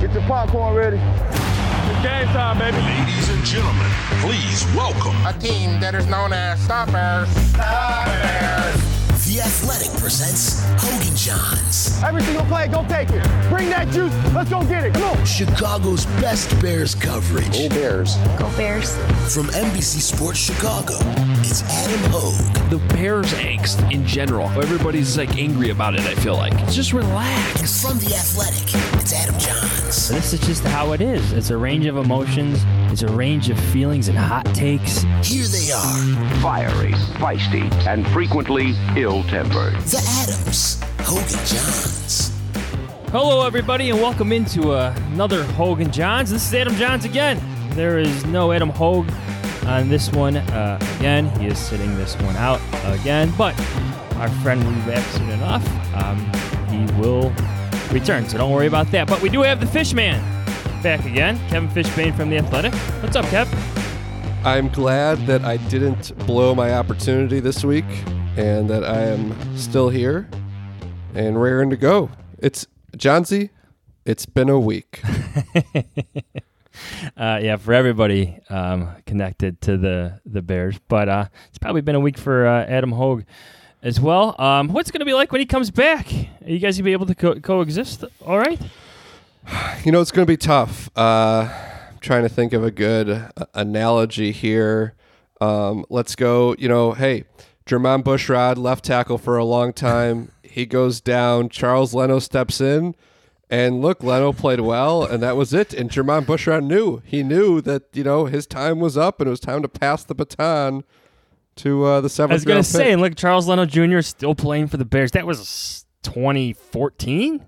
Get your popcorn ready. It's game time, baby. Ladies and gentlemen, please welcome a team that is known as Stoppers. Stoppers. The Athletic presents Hogan Johns. Every single play, go take it. Bring that juice. Let's go get it. Come on. Chicago's best Bears coverage. Go Bears. Go Bears. From NBC Sports Chicago, it's Adam Hogue. The Bears angst in general. Everybody's like angry about it, I feel like. Just relax. And from The Athletic, it's Adam Johns. This is just how it is. It's a range of emotions. It's a range of feelings and hot takes. Here they are. Fiery, feisty, and frequently ill. Tempered. The Adams, Hogan Johns. Hello, everybody, and welcome into another Hogan Johns. This is Adam Johns again. There is no Adam Hogue on this one again. He is sitting this one out again, but our friend will be back soon enough. He will return, so don't worry about that. But we do have the Fishman back again, Kevin Fishbane from The Athletic. What's up, Kev? I'm glad that I didn't blow my opportunity this week, and that I am still here and raring to go. It's Johnsy, it's been a week. Yeah, for everybody connected to the Bears. But it's probably been a week for Adam Hogue as well. What's it going to be like when he comes back? Are you guys going to be able to coexist all right? You know, it's going to be tough. I'm trying to think of a good analogy here. Let's go, you know, hey, Jermon Bushrod, left tackle for a long time. He goes down. Charles Leno steps in. And look, Leno played well, and that was it. And Jermon Bushrod knew. He knew that, you know, his time was up, and it was time to pass the baton to the seventh round pick. I was going to say, and look, Charles Leno Jr. is still playing for the Bears. That was 2014?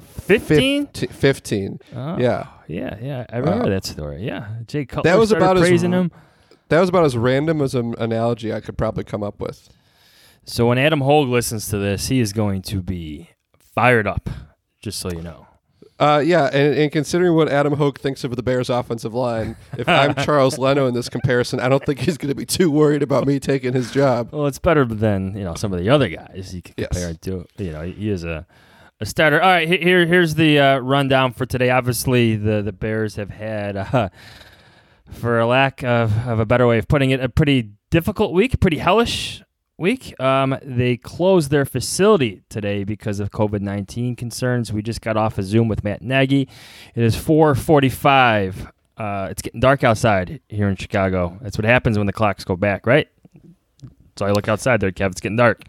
15? 15. Oh, yeah. Yeah. I remember that story. Yeah. Jay Cutler that was about praising him. That was about as random as an analogy I could probably come up with. So when Adam Hogue listens to this, he is going to be fired up, just so you know. Yeah, and considering what Adam Hogue thinks of the Bears' offensive line, if I'm Charles Leno in this comparison, I don't think he's going to be too worried about me taking his job. Well, it's better than, you know, some of the other guys you could compare it to. You know, he is a starter. All right, here's the rundown for today. Obviously, the Bears have had... for lack of a better way of putting it, a pretty difficult week, pretty hellish week. They closed their facility today because of COVID-19 concerns. We just got off a Zoom with Matt Nagy. It is 4:45. It's getting dark outside here in Chicago. That's what happens when the clocks go back, right? So I look outside there, Kev. It's getting dark.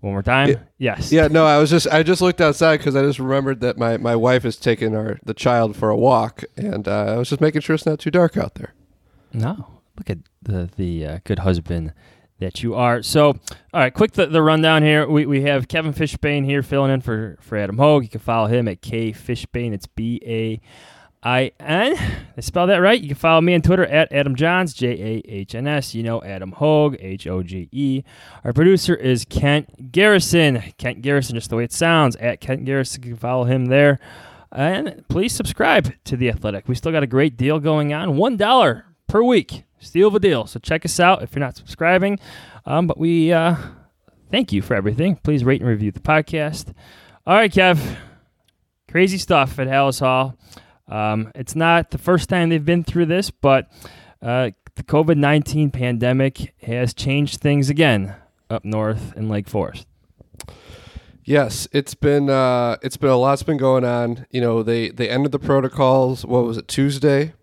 One more time? Yes. Yeah, no, I just looked outside because I just remembered that my wife is taking the child for a walk, and I was just making sure it's not too dark out there. No. Look at the good husband that you are. So, all right, quick the rundown here. We have Kevin Fishbane here filling in for Adam Hogue. You can follow him at KFishbane. It's B-A-I-N. Did I spell that right? You can follow me on Twitter at Adam Johns, J-A-H-N-S. You know Adam Hogue, H-O-G-E. Our producer is Kent Garrison. Kent Garrison, just the way it sounds, at Kent Garrison. You can follow him there. And please subscribe to The Athletic. We still got a great deal going on, $1 per week. Steal the deal. So check us out if you're not subscribing. But we thank you for everything. Please rate and review the podcast. All right, Kev. Crazy stuff at Halas Hall. It's not the first time they've been through this, but the COVID-19 pandemic has changed things again up north in Lake Forest. Yes, it's been a lot's been going on. You know, they ended the protocols. What was it, Tuesday,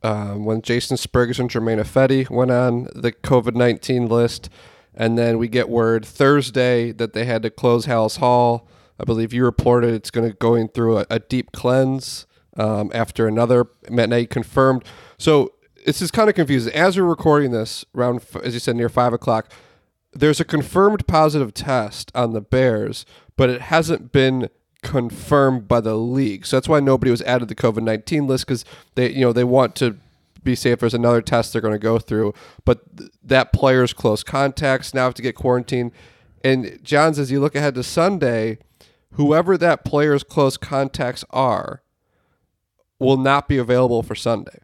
when Jason Spriggs and Jermaine Effetti went on the COVID-19 list, and then we get word Thursday that they had to close Halas Hall. I believe you reported it's going through a deep cleanse. After another, Matt Nagy confirmed. So this is kind of confusing. As we're recording this, as you said, near 5 o'clock, there's a confirmed positive test on the Bears, but it hasn't been confirmed by the league. So that's why nobody was added to the COVID-19 list, because they want to be safe. There's another test they're going to go through, but that player's close contacts now have to get quarantined. And Johns, as you look ahead to Sunday, whoever that player's close contacts are will not be available for Sunday.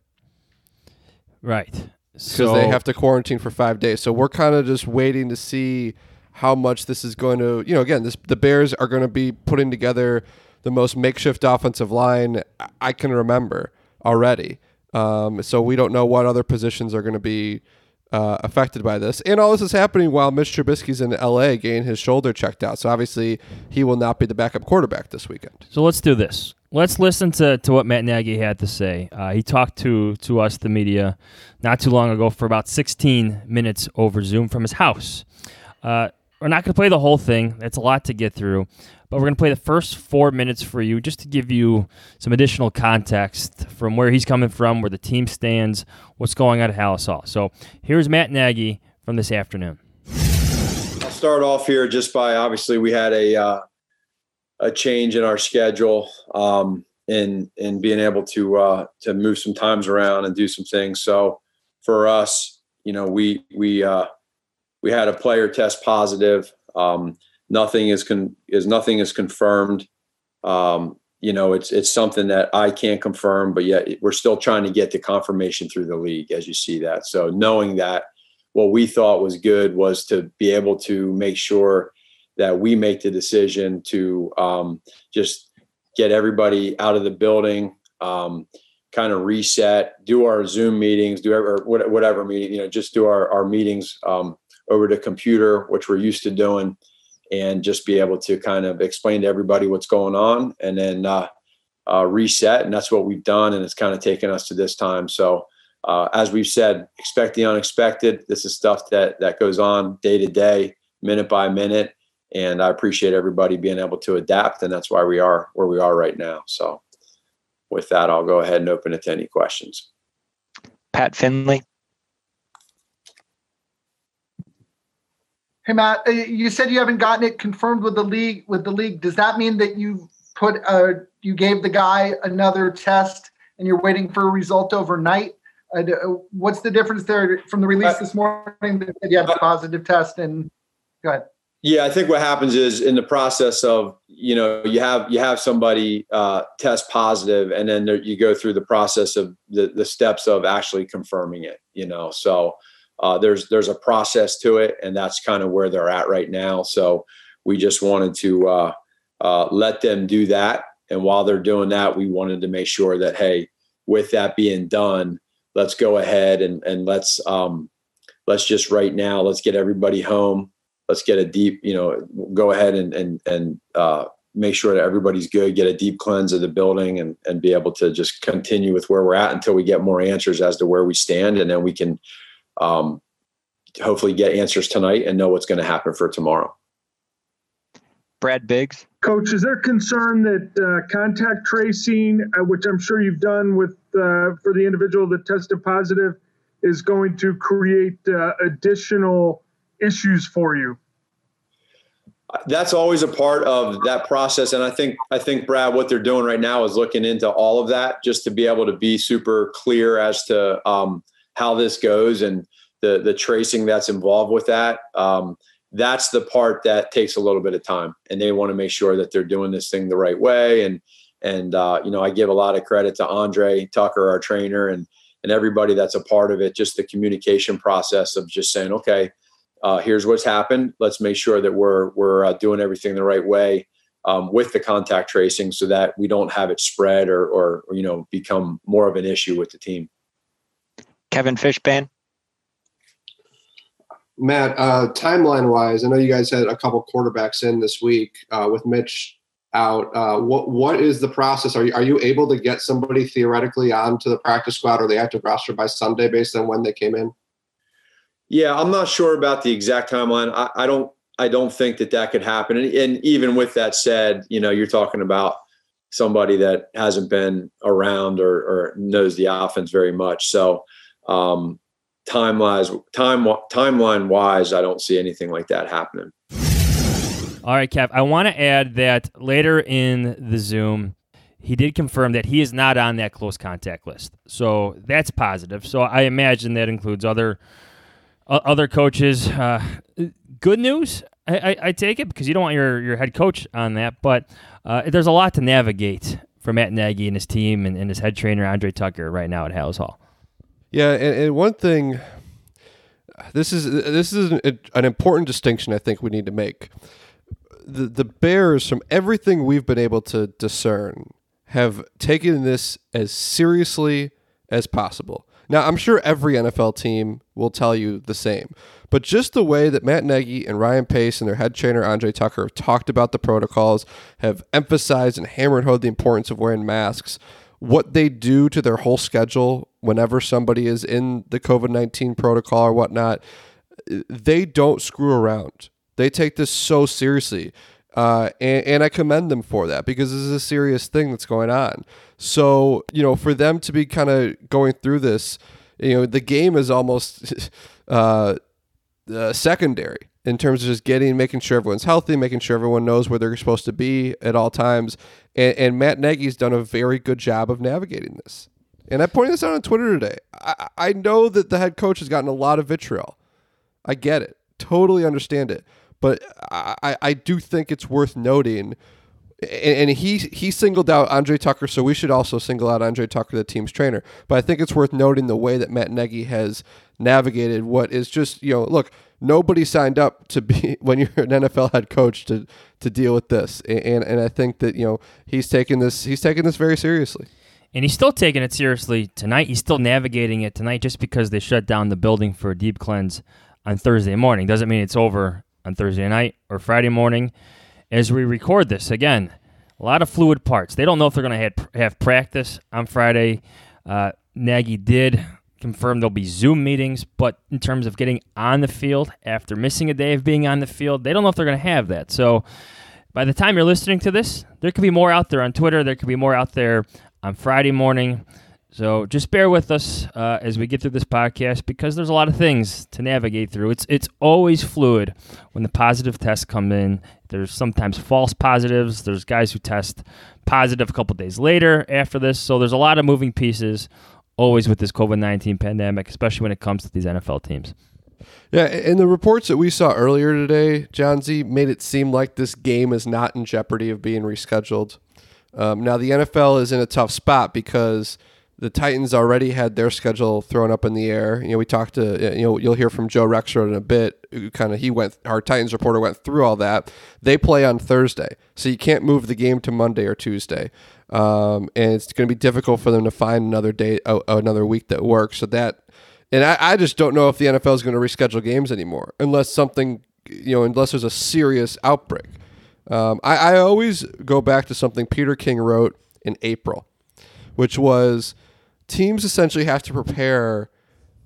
Right. Because they have to quarantine for 5 days. So we're kind of just waiting to see how much this is going to, the Bears are going to be putting together the most makeshift offensive line I can remember already. So we don't know what other positions are going to be affected by this. And all this is happening while Mitch Trubisky's in LA getting his shoulder checked out. So obviously he will not be the backup quarterback this weekend. So let's do this. Let's listen to what Matt Nagy had to say. He talked to us, the media, not too long ago for about 16 minutes over Zoom from his house. We're not going to play the whole thing. That's a lot to get through. But we're going to play the first 4 minutes for you just to give you some additional context from where he's coming from, where the team stands, what's going on at Halas Hall. So here's Matt Nagy from this afternoon. I'll start off here just by, obviously, we had a change in our schedule, and being able to move some times around and do some things. So for us, we had a player test positive. Nothing is confirmed. It's something that I can't confirm, but yet we're still trying to get the confirmation through the league, as you see that. So knowing that what we thought was good was to be able to make sure that we make the decision to just get everybody out of the building, kind of reset, do our Zoom meetings, whatever meeting, just do our meetings over the computer, which we're used to doing, and just be able to kind of explain to everybody what's going on, and then reset. And that's what we've done. And it's kind of taken us to this time. So as we've said, expect the unexpected. This is stuff that goes on day to day, minute by minute. And I appreciate everybody being able to adapt, and that's why we are where we are right now. So with that, I'll go ahead and open it to any questions. Pat Finley. Hey, Matt, you said you haven't gotten it confirmed with the league. Does that mean that you gave the guy another test and you're waiting for a result overnight? What's the difference there from the release this morning that said you had a positive test? And go ahead. Yeah, I think what happens is in the process of, you have somebody test positive, and then you go through the process of the steps of actually confirming it, So there's a process to it, and that's kind of where they're at right now. So we just wanted to let them do that. And while they're doing that, we wanted to make sure that, hey, with that being done, let's go ahead and let's just right now, let's get everybody home. Let's get a deep, go ahead and make sure that everybody's good, get a deep cleanse of the building, and be able to just continue with where we're at until we get more answers as to where we stand. And then we can hopefully get answers tonight and know what's going to happen for tomorrow. Brad Biggs. Coach, is there concern that contact tracing, which I'm sure you've done with for the individual that tested positive, is going to create additional issues for you? That's always a part of that process, and I think Brad, what they're doing right now is looking into all of that just to be able to be super clear as to how this goes and the tracing that's involved with that. That's the part that takes a little bit of time, and they want to make sure that they're doing this thing the right way. And I give a lot of credit to Andre Tucker, our trainer, and everybody that's a part of it. Just the communication process of just saying, okay. Here's what's happened. Let's make sure that we're doing everything the right way with the contact tracing, so that we don't have it spread or become more of an issue with the team. Kevin Fishbane. Matt, timeline-wise, I know you guys had a couple quarterbacks in this week with Mitch out. What is the process? Are you able to get somebody theoretically onto the practice squad or the active roster by Sunday based on when they came in? Yeah, I'm not sure about the exact timeline. I don't think that could happen. And even with that said, you're talking about somebody that hasn't been around or knows the offense very much. So timeline wise, I don't see anything like that happening. All right, Kev, I want to add that later in the Zoom, he did confirm that he is not on that close contact list. So that's positive. So I imagine that includes other coaches. Good news, I take it, because you don't want your head coach on that. But there's a lot to navigate for Matt Nagy and his team and his head trainer, Andre Tucker, right now at Halas Hall. Yeah, and one thing, this is an important distinction I think we need to make. The Bears, from everything we've been able to discern, have taken this as seriously as possible. Now, I'm sure every NFL team will tell you the same, but just the way that Matt Nagy and Ryan Pace and their head trainer, Andre Tucker, have talked about the protocols, have emphasized and hammered home the importance of wearing masks, what they do to their whole schedule whenever somebody is in the COVID-19 protocol or whatnot, they don't screw around. They take this so seriously, and I commend them for that, because this is a serious thing that's going on. So, for them to be kind of going through this, the game is almost secondary in terms of just making sure everyone's healthy, making sure everyone knows where they're supposed to be at all times. And Matt Nagy's done a very good job of navigating this. And I pointed this out on Twitter today. I know that the head coach has gotten a lot of vitriol. I get it. Totally understand it. But I do think it's worth noting, and he singled out Andre Tucker, so we should also single out Andre Tucker, the team's trainer. But I think it's worth noting the way that Matt Nagy has navigated what is just, look, nobody signed up to be, when you're an NFL head coach, to deal with this. And I think that, he's taken this very seriously. And he's still taking it seriously tonight. He's still navigating it tonight, just because they shut down the building for a deep cleanse on Thursday morning doesn't mean it's over on Thursday night or Friday morning. As we record this, again, a lot of fluid parts. They don't know if they're going to have practice on Friday. Nagy did confirm there'll be Zoom meetings, but in terms of getting on the field after missing a day of being on the field, they don't know if they're going to have that. So by the time you're listening to this, there could be more out there on Twitter. There could be more out there on Friday morning. So just bear with us as we get through this podcast, because there's a lot of things to navigate through. It's always fluid when the positive tests come in. There's sometimes false positives. There's guys who test positive a couple days later after this. So there's a lot of moving pieces always with this COVID-19 pandemic, especially when it comes to these NFL teams. Yeah, and the reports that we saw earlier today, John Z, made it seem like this game is not in jeopardy of being rescheduled. Now, the NFL is in a tough spot because the Titans already had their schedule thrown up in the air. We talked to, you'll hear from Joe Rexrode in a bit. Our Titans reporter went through all that. They play on Thursday, so you can't move the game to Monday or Tuesday. And it's going to be difficult for them to find another day, another week that works. So I just don't know if the NFL is going to reschedule games anymore unless there's a serious outbreak. I always go back to something Peter King wrote in April, which was, teams essentially have to prepare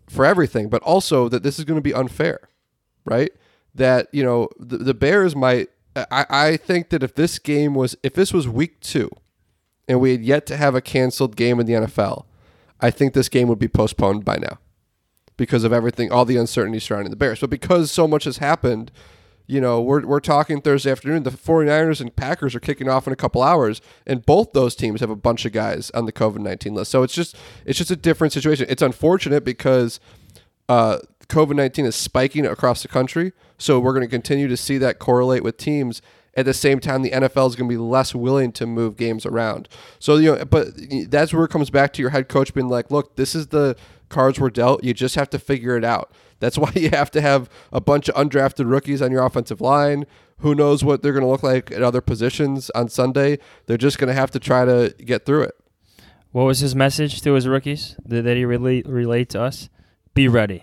for everything, but also that this is going to be unfair, right? That, the Bears might, I think that if this was week 2 and we had yet to have a canceled game in the NFL, I think this game would be postponed by now because of everything, all the uncertainty surrounding the Bears. But because so much has happened, we're talking Thursday afternoon. The 49ers and Packers are kicking off in a couple hours, and both those teams have a bunch of guys on the COVID-19 list. So it's just a different situation. It's unfortunate because COVID-19 is spiking across the country, so we're going to continue to see that correlate with teams. At the same time, the NFL is going to be less willing to move games around. So but that's where it comes back to your head coach being like, look, this is the cards were dealt. You just have to figure it out. That's why you have to have a bunch of undrafted rookies on your offensive line. Who knows what they're going to look like at other positions on Sunday? They're just going to have to try to get through it. What was his message to his rookies that he relayed to us? Be ready.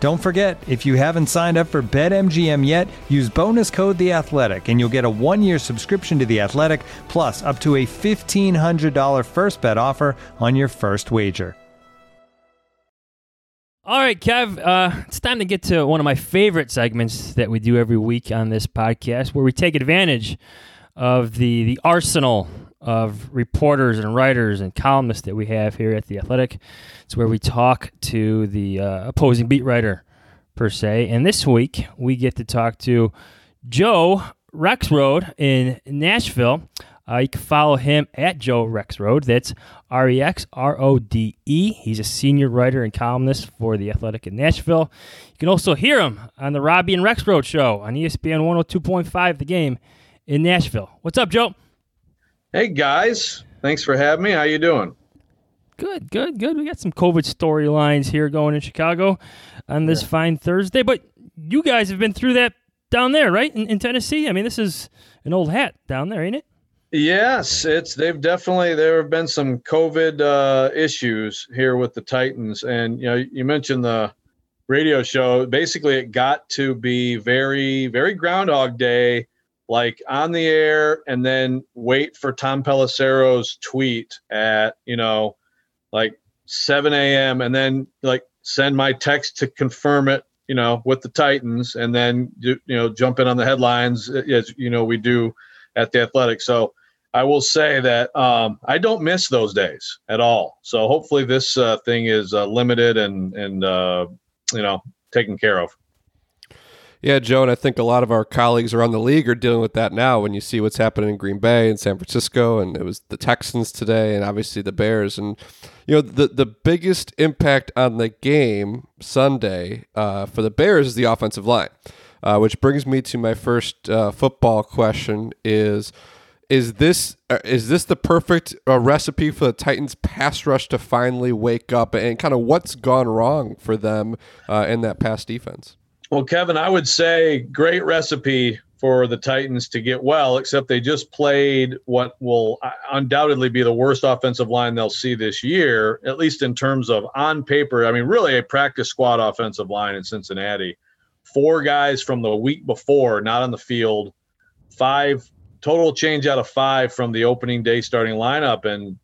Don't forget, if you haven't signed up for BetMGM yet, use bonus code The Athletic, and you'll get a 1-year subscription to The Athletic, plus up to a $1,500 first bet offer on your first wager. All right, Kev, it's time to get to one of my favorite segments that we do every week on this podcast, where we take advantage of the arsenal of reporters and writers and columnists that we have here at The Athletic. It's where we talk to the opposing beat writer, per se. And this week, we get to talk to Joe Rexrode in Nashville. You can follow him at Joe Rexrode. That's R-E-X-R-O-D-E. He's a senior writer and columnist for The Athletic in Nashville. You can also hear him on the Robbie and Rexrode show on ESPN 102.5 The Game in Nashville. What's up, Joe? Hey, guys. Thanks for having me. How you doing? Good. We got some COVID storylines here going in Chicago on this fine Thursday. But you guys have been through that down there, right, in Tennessee? I mean, this is an old hat down there, ain't it? Yes. There have been some COVID issues here with the Titans. And, you know, you mentioned the radio show. Basically, it got to be very, very Groundhog Day, like on the air, and then wait for Tom Pelissero's tweet at, you know, like 7 a.m. and then like send my text to confirm it, you know, with the Titans, and then, you know, jump in on the headlines as, you know, we do at The Athletic. So I will say that I don't miss those days at all. So hopefully this thing is limited and you know, taken care of. Yeah, Joe, and I think a lot of our colleagues around the league are dealing with that now when you see what's happening in Green Bay and San Francisco, and it was the Texans today, and obviously the Bears. And, you know, the biggest impact on the game Sunday for the Bears is the offensive line, which brings me to my first football question is this the perfect recipe for the Titans pass rush to finally wake up, and kind of what's gone wrong for them in that pass defense? Well, Kevin, I would say great recipe for the Titans to get well, except they just played what will undoubtedly be the worst offensive line they'll see this year, at least in terms of on paper. I mean, really a practice squad offensive line in Cincinnati. 4 guys from the week before not on the field, 5 total change out of 5 from the opening day starting lineup, and,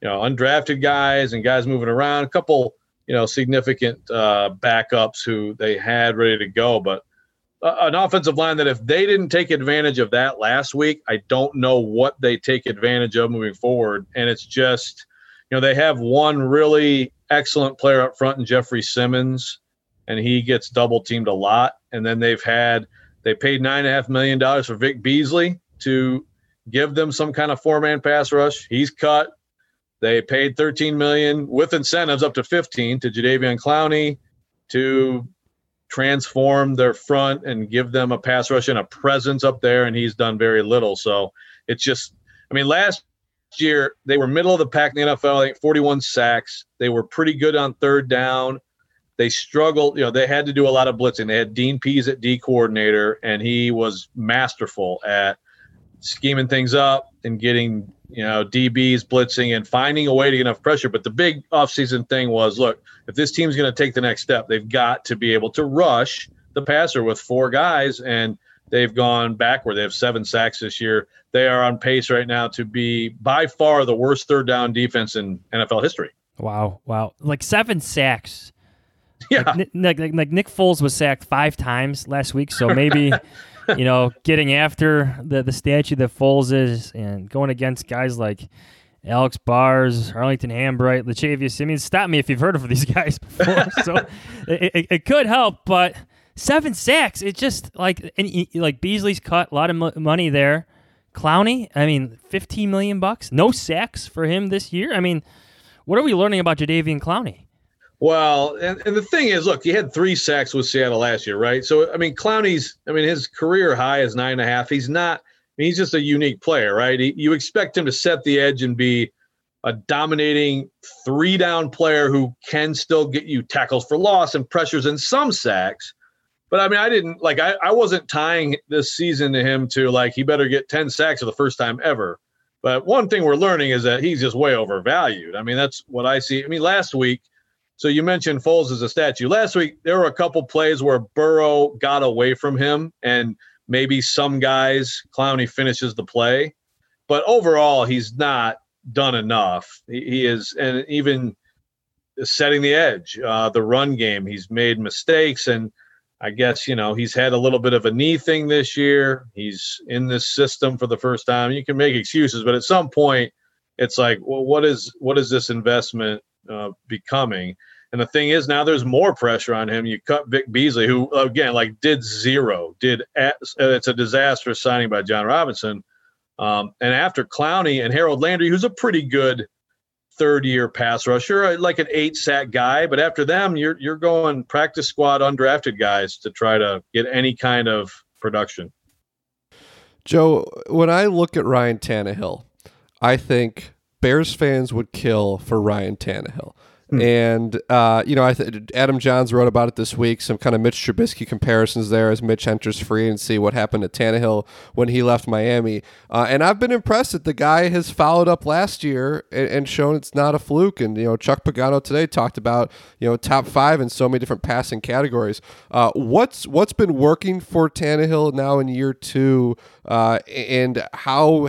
you know, undrafted guys and guys moving around, a couple, you know, significant backups who they had ready to go. But an offensive line that if they didn't take advantage of that last week, I don't know what they take advantage of moving forward. And it's just, you know, they have one really excellent player up front in Jeffrey Simmons, and he gets double teamed a lot. And then they paid $9.5 million for Vic Beasley to give them some kind of 4-man pass rush. He's cut. They paid $13 million with incentives up to $15 to Jadeveon Clowney to transform their front and give them a pass rush and a presence up there, and he's done very little. So it's just, I mean, last year they were middle of the pack in the NFL, I think 41 sacks. They were pretty good on third down. They struggled. You know, they had to do a lot of blitzing. They had Dean Pease at D coordinator, and he was masterful at scheming things up and getting, you know, DBs blitzing and finding a way to get enough pressure. But the big offseason thing was, look, if this team's going to take the next step, they've got to be able to rush the passer with 4 guys, and they've gone backward. They have 7 sacks this year. They are on pace right now to be by far the worst third down defense in NFL history. Wow. Like 7 sacks. Yeah. Like Nick Foles was sacked 5 times last week, so maybe – you know, getting after the statue that Foles is and going against guys like Alex Bars, Arlington Hambright, Latavius Simmons. Stop me if you've heard of these guys before. So it could help, but 7 sacks, it's just like Beasley's cut, a lot of money there. Clowney, I mean, $15 million, no sacks for him this year. I mean, what are we learning about Jadeveon Clowney? Well, and the thing is, look, he had 3 sacks with Seattle last year, right? So, I mean, Clowney's, I mean, his career high is 9.5. He's not, I mean, he's just a unique player, right? You expect him to set the edge and be a dominating 3-down player who can still get you tackles for loss and pressures and some sacks. But, I mean, I didn't, like, I wasn't tying this season to him to, like, he better get 10 sacks for the first time ever. But one thing we're learning is that he's just way overvalued. I mean, that's what I see. I mean, last week, so you mentioned Foles as a statue. Last week, there were a couple plays where Burrow got away from him, and maybe some guys, Clowney finishes the play. But overall, he's not done enough. He is, and even setting the edge, the run game, he's made mistakes, and I guess, you know, he's had a little bit of a knee thing this year. He's in this system for the first time. You can make excuses, but at some point it's like, well, what is this investment becoming? And the thing is, now there's more pressure on him. You cut Vic Beasley, who, again, like, it's a disastrous signing by John Robinson. And after Clowney and Harold Landry, who's a pretty good third-year pass rusher, like an 8-sack guy, but after them, you're going practice squad undrafted guys to try to get any kind of production. Joe, when I look at Ryan Tannehill, I think Bears fans would kill for Ryan Tannehill. And, you know, Adam Johns wrote about it this week, some kind of Mitch Trubisky comparisons there as Mitch enters free and see what happened to Tannehill when he left Miami. And I've been impressed that the guy has followed up last year and shown it's not a fluke. And, you know, Chuck Pagano today talked about, you know, top 5 in so many different passing categories. What's been working for Tannehill now in year 2? And how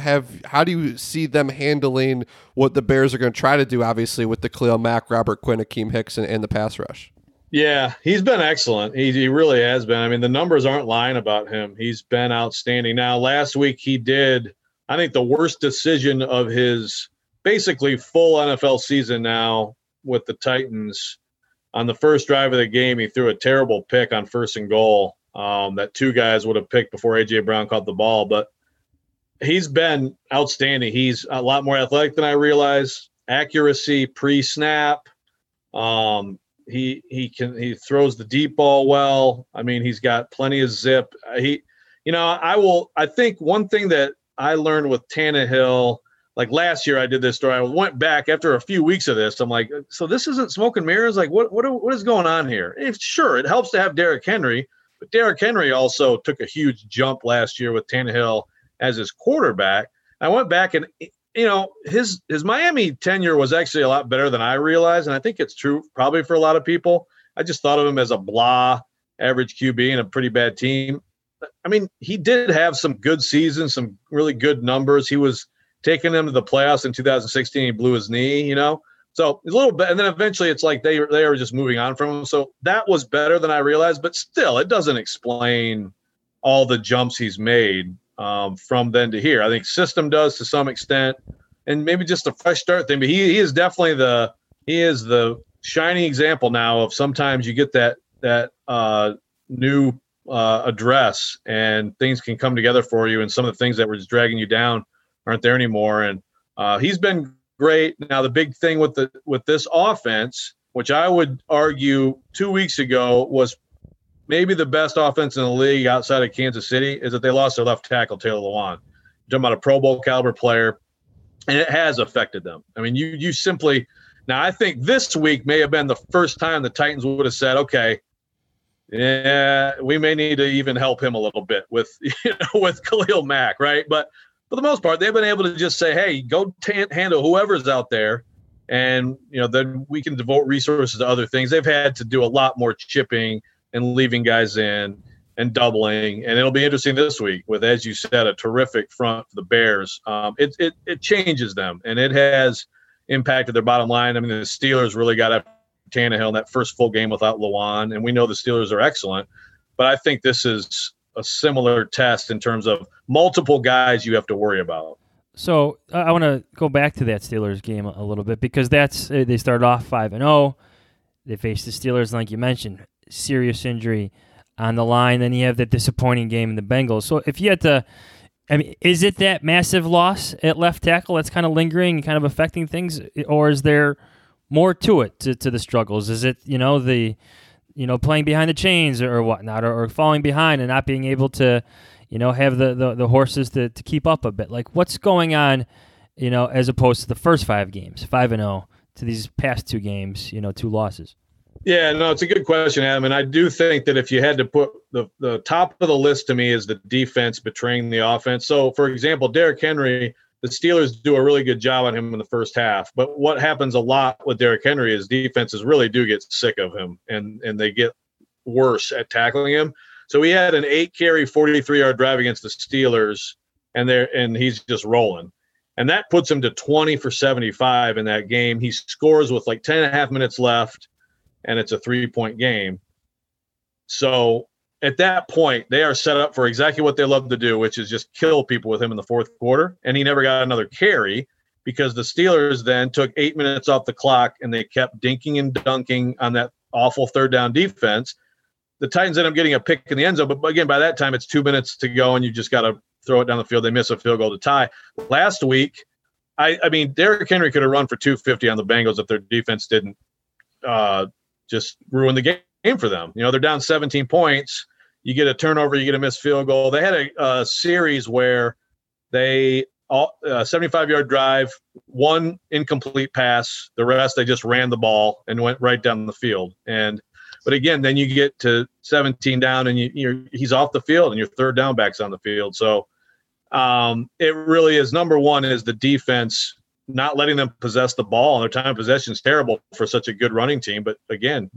do you see them handling what the Bears are going to try to do, obviously, with the Khalil Mack, Robert Quinn, Akeem Hicks, and the pass rush? Yeah, he's been excellent. He really has been. I mean, the numbers aren't lying about him. He's been outstanding. Now, last week he did, I think, the worst decision of his basically full NFL season now with the Titans. On the first drive of the game, he threw a terrible pick on 1st and goal. That 2 guys would have picked before A.J. Brown caught the ball. But he's been outstanding. He's a lot more athletic than I realized. Accuracy, pre-snap. He throws the deep ball well. I mean, he's got plenty of zip. I think one thing that I learned with Tannehill, like last year I did this story. I went back after a few weeks of this. I'm like, so this isn't smoke and mirrors? Like, what is going on here? And sure, it helps to have Derrick Henry. But Derrick Henry also took a huge jump last year with Tannehill as his quarterback. I went back and, you know, his Miami tenure was actually a lot better than I realized, and I think it's true probably for a lot of people. I just thought of him as a blah average QB and a pretty bad team. I mean, he did have some good seasons, some really good numbers. He was taking them to the playoffs in 2016. He blew his knee, you know. So a little bit, and then eventually it's like they are just moving on from him. So that was better than I realized, but still, it doesn't explain all the jumps he's made from then to here. I think system does to some extent, and maybe just a fresh start thing. But he is definitely the shining example now of sometimes you get that new address and things can come together for you, and some of the things that were just dragging you down aren't there anymore. And he's been great. Now, the big thing with this offense, which I would argue 2 weeks ago was maybe the best offense in the league outside of Kansas City, is that they lost their left tackle, Taylor Lewan. You're talking about a Pro Bowl caliber player, and it has affected them. I mean, you simply – now, I think this week may have been the first time the Titans would have said, okay, yeah, we may need to even help him a little bit with Khalil Mack, right? But – for the most part, they've been able to just say, hey, go handle whoever's out there, and, you know, then we can devote resources to other things. They've had to do a lot more chipping and leaving guys in and doubling, and it'll be interesting this week with, as you said, a terrific front for the Bears. It changes them, and it has impacted their bottom line. I mean, the Steelers really got after Tannehill in that first full game without Lewan, and we know the Steelers are excellent, but I think this is – a similar test in terms of multiple guys you have to worry about. So I want to go back to that Steelers game a little bit, because that's they started off 5-0. They faced the Steelers, like you mentioned, serious injury on the line. Then you have that disappointing game in the Bengals. So if you had to, I mean, is it that massive loss at left tackle that's kind of lingering and kind of affecting things, or is there more to it, to the struggles? Is it, you know, the, you know, playing behind the chains or whatnot, or falling behind and not being able to, you know, have the horses to keep up a bit? Like, what's going on, you know, as opposed to the first five games, 5-0, to these past two games, you know, two losses? Yeah, no, it's a good question, Adam. And I do think that if you had to put the top of the list to me is the defense betraying the offense. So, for example, Derrick Henry, the Steelers do a really good job on him in the first half. But what happens a lot with Derrick Henry is defenses really do get sick of him, and they get worse at tackling him. So he had an 8-carry, 43-yard drive against the Steelers, and he's just rolling. And that puts him to 20 for 75 in that game. He scores with like 10 and a half minutes left, and it's a three-point game. So at that point, they are set up for exactly what they love to do, which is just kill people with him in the fourth quarter. And he never got another carry because the Steelers then took 8 minutes off the clock, and they kept dinking and dunking on that awful third-down defense. The Titans end up getting a pick in the end zone, but again, by that time, it's 2 minutes to go, and you just got to throw it down the field. They miss a field goal to tie. Last week, I mean, Derrick Henry could have run for 250 on the Bengals if their defense didn't just ruin the game for them. You know, they're down 17 points. You get a turnover, you get a missed field goal. They had a series where they all 75-yard drive, one incomplete pass. The rest, they just ran the ball and went right down the field. But again, then you get to 17 down, and he's off the field, and your third down back's on the field. So it really is, number one is the defense not letting them possess the ball, and their time of possession is terrible for such a good running team. But again,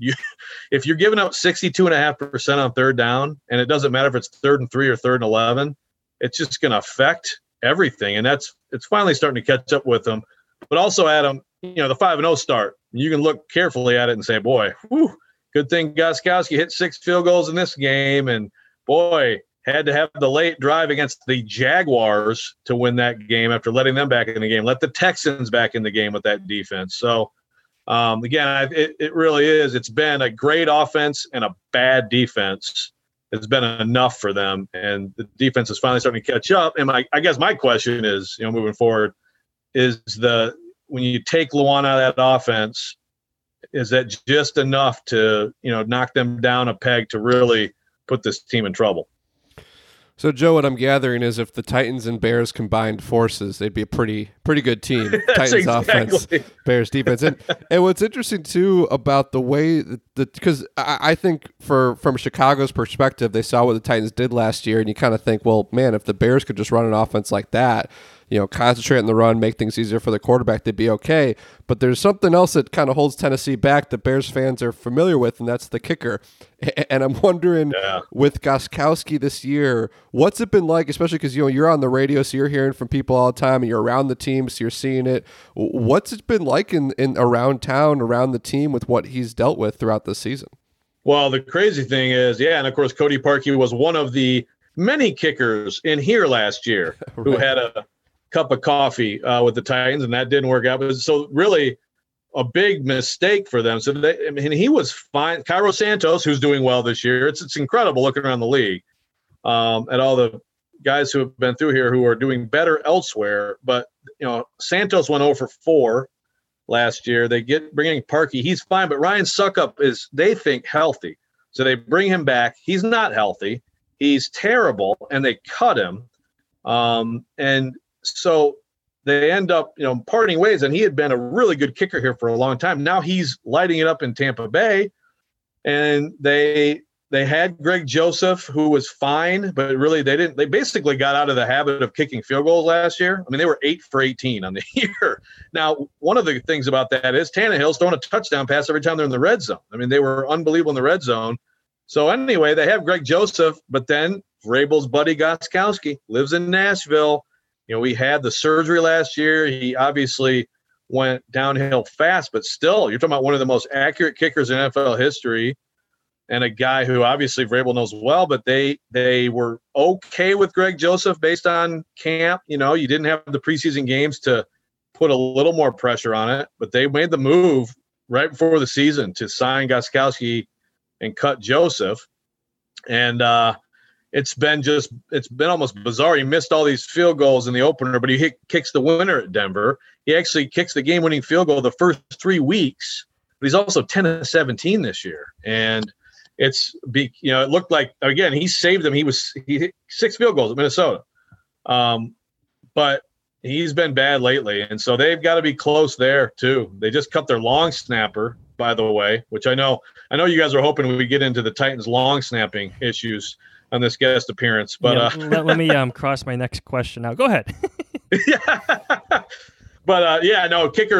if you're giving up 62.5% on third down, and it doesn't matter if it's 3rd and 3 or 3rd and 11, it's just going to affect everything. And it's finally starting to catch up with them. But also, Adam, you know, the 5-0 start, you can look carefully at it and say, boy, whew, good thing Gostkowski hit 6 field goals in this game, and boy, had to have the late drive against the Jaguars to win that game after letting them back in the game, let the Texans back in the game with that defense. So, again, it really is. It's been a great offense and a bad defense. It's been enough for them, and the defense is finally starting to catch up. And I guess my question is, you know, moving forward, is when you take Luan out of that offense, is that just enough to, you know, knock them down a peg to really put this team in trouble? So, Joe, what I'm gathering is if the Titans and Bears combined forces, they'd be a pretty good team. Titans offense, Bears defense. And what's interesting, too, about the way that – because I think from Chicago's perspective, they saw what the Titans did last year, and you kind of think, well, man, if the Bears could just run an offense like that, you know, concentrate on the run, make things easier for the quarterback, they'd be okay. But there's something else that kind of holds Tennessee back that Bears fans are familiar with, and that's the kicker. And I'm wondering, with Gostkowski this year, what's it been like, especially because, you know, you're on the radio, so you're hearing from people all the time, and you're around the team, so you're seeing it. What's it been like in around town, around the team, with what he's dealt with throughout the season? Well, the crazy thing is, and of course, Cody Parkey was one of the many kickers in here last year who had a cup of coffee with the Titans, and that didn't work out. But so really a big mistake for them. So he was fine. Cairo Santos, who's doing well this year, it's incredible looking around the league at all the guys who have been through here who are doing better elsewhere. But, you know, Santos went 0 for 4 last year. They bring in Parkey. He's fine, but Ryan Suckup is, they think, healthy. So they bring him back. He's not healthy. He's terrible, and they cut him. So they end up, you know, parting ways, and he had been a really good kicker here for a long time. Now he's lighting it up in Tampa Bay, and they had Greg Joseph, who was fine, but really they basically got out of the habit of kicking field goals last year. I mean, they were 8 for 18 on the year. Now, one of the things about that is Tannehill's throwing a touchdown pass every time they're in the red zone. I mean, they were unbelievable in the red zone. So anyway, they have Greg Joseph, but then Vrabel's buddy Gostkowski lives in Nashville. You know, we had the surgery last year. He obviously went downhill fast, but still, you're talking about one of the most accurate kickers in NFL history, and a guy who obviously Vrabel knows well. But they were okay with Greg Joseph based on camp. You know, you didn't have the preseason games to put a little more pressure on it, but they made the move right before the season to sign Gostkowski and cut Joseph. And it's been almost bizarre. He missed all these field goals in the opener, but he kicks the winner at Denver. He actually kicks the game-winning field goal the first 3 weeks, but he's also 10-17 this year. And it looked like, again, he saved them. He hit 6 field goals at Minnesota. But he's been bad lately, and so they've got to be close there too. They just cut their long snapper, by the way, which I know you guys were hoping we would get into the Titans' long snapping issues on this guest appearance, but let me cross my next question out. Go ahead. Kicker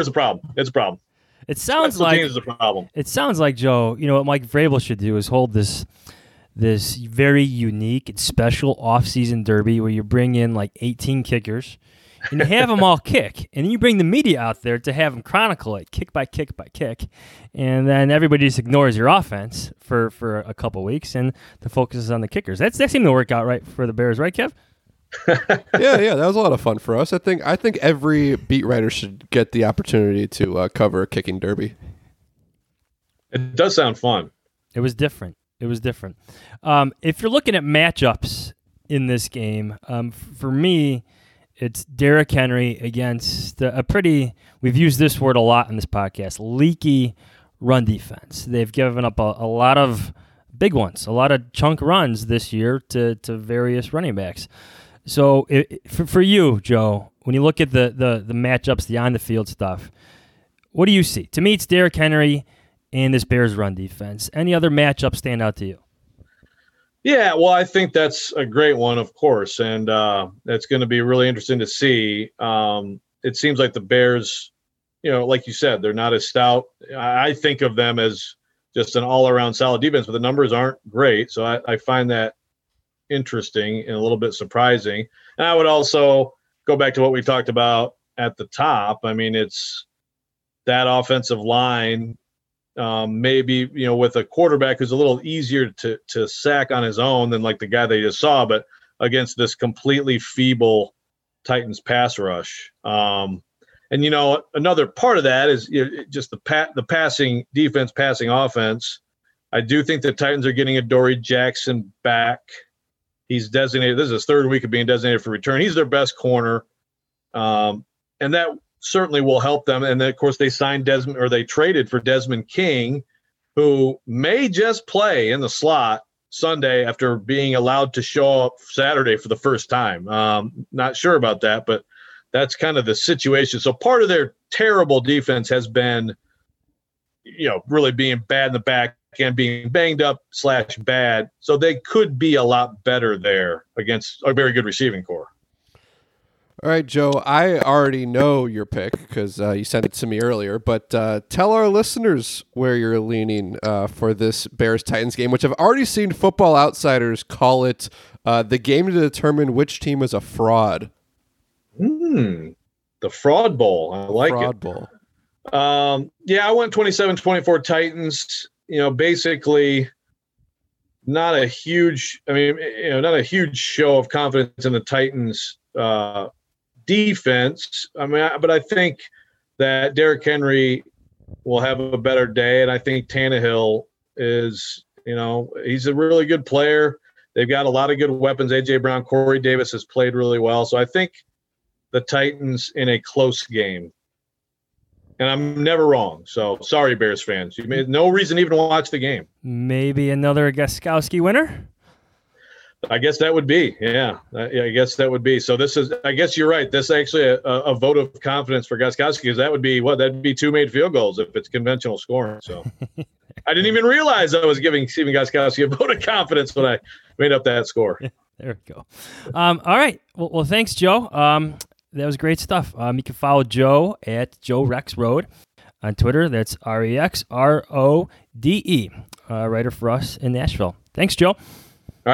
is a problem. It's a problem. It sounds special like teams is a problem. It sounds like, Joe, you know what Mike Vrabel should do is hold this very unique and special off-season derby where you bring in like 18 kickers and you have them all kick, and you bring the media out there to have them chronicle it kick by kick by kick, and then everybody just ignores your offense for a couple weeks, and the focus is on the kickers. That seemed to work out right for the Bears, right, Kev? yeah, that was a lot of fun for us. I think every beat writer should get the opportunity to cover a kicking derby. It does sound fun. It was different. If you're looking at matchups in this game, for me, it's Derrick Henry against a pretty, we've used this word a lot in this podcast, leaky run defense. They've given up a lot of big ones, a lot of chunk runs this year to various running backs. So for you, Joe, when you look at the matchups, the on-the-field stuff, what do you see? To me, it's Derrick Henry and this Bears run defense. Any other matchup stand out to you? Yeah, well, I think that's a great one, of course, and that's going to be really interesting to see. It seems like the Bears, like you said, they're not as stout. I think of them as just an all-around solid defense, but the numbers aren't great, so I find that interesting and a little bit surprising. And I would also go back to what we talked about at the top. I mean, it's that offensive line. Maybe, with a quarterback who's a little easier to sack on his own than like the guy they just saw, but against this completely feeble Titans pass rush. And, another part of that is just the passing defense, passing offense. I do think the Titans are getting Adoree Jackson back. He's designated. This is his third week of being designated for return. He's their best corner. And that certainly will help them. And then, of course, they signed Desmond, or they traded for Desmond King, who may just play in the slot Sunday after being allowed to show up Saturday for the first time. Not sure about that, but that's kind of the situation. So part of their terrible defense has been, really being bad in the back and being banged up /bad. So they could be a lot better there against a very good receiving corps. All right, Joe, I already know your pick because you sent it to me earlier, but tell our listeners where you're leaning for this Bears-Titans game, which I've already seen football outsiders call it the game to determine which team is a fraud. The Fraud Bowl. I like it. Fraud Bowl. I went 27-24 Titans. Basically not a huge – not a huge show of confidence in the Titans defense. But I think that Derrick Henry will have a better day, and I think Tannehill is, he's a really good player. They've got a lot of good weapons. A.J. Brown, Corey Davis has played really well. So I think the Titans in a close game. And I'm never wrong. So sorry, Bears fans. You made no reason even to watch the game. Maybe another Gostkowski winner? I guess that would be, So this is, I guess you're right. This is actually a vote of confidence for Gostkowski, because that would be that'd be 2 made field goals if it's conventional scoring. So I didn't even realize I was giving Stephen Gostkowski a vote of confidence when I made up that score. There we go. All right. Well, thanks, Joe. That was great stuff. You can follow Joe at Joe Rexrode on Twitter. That's REXRODE, writer for us in Nashville. Thanks, Joe. All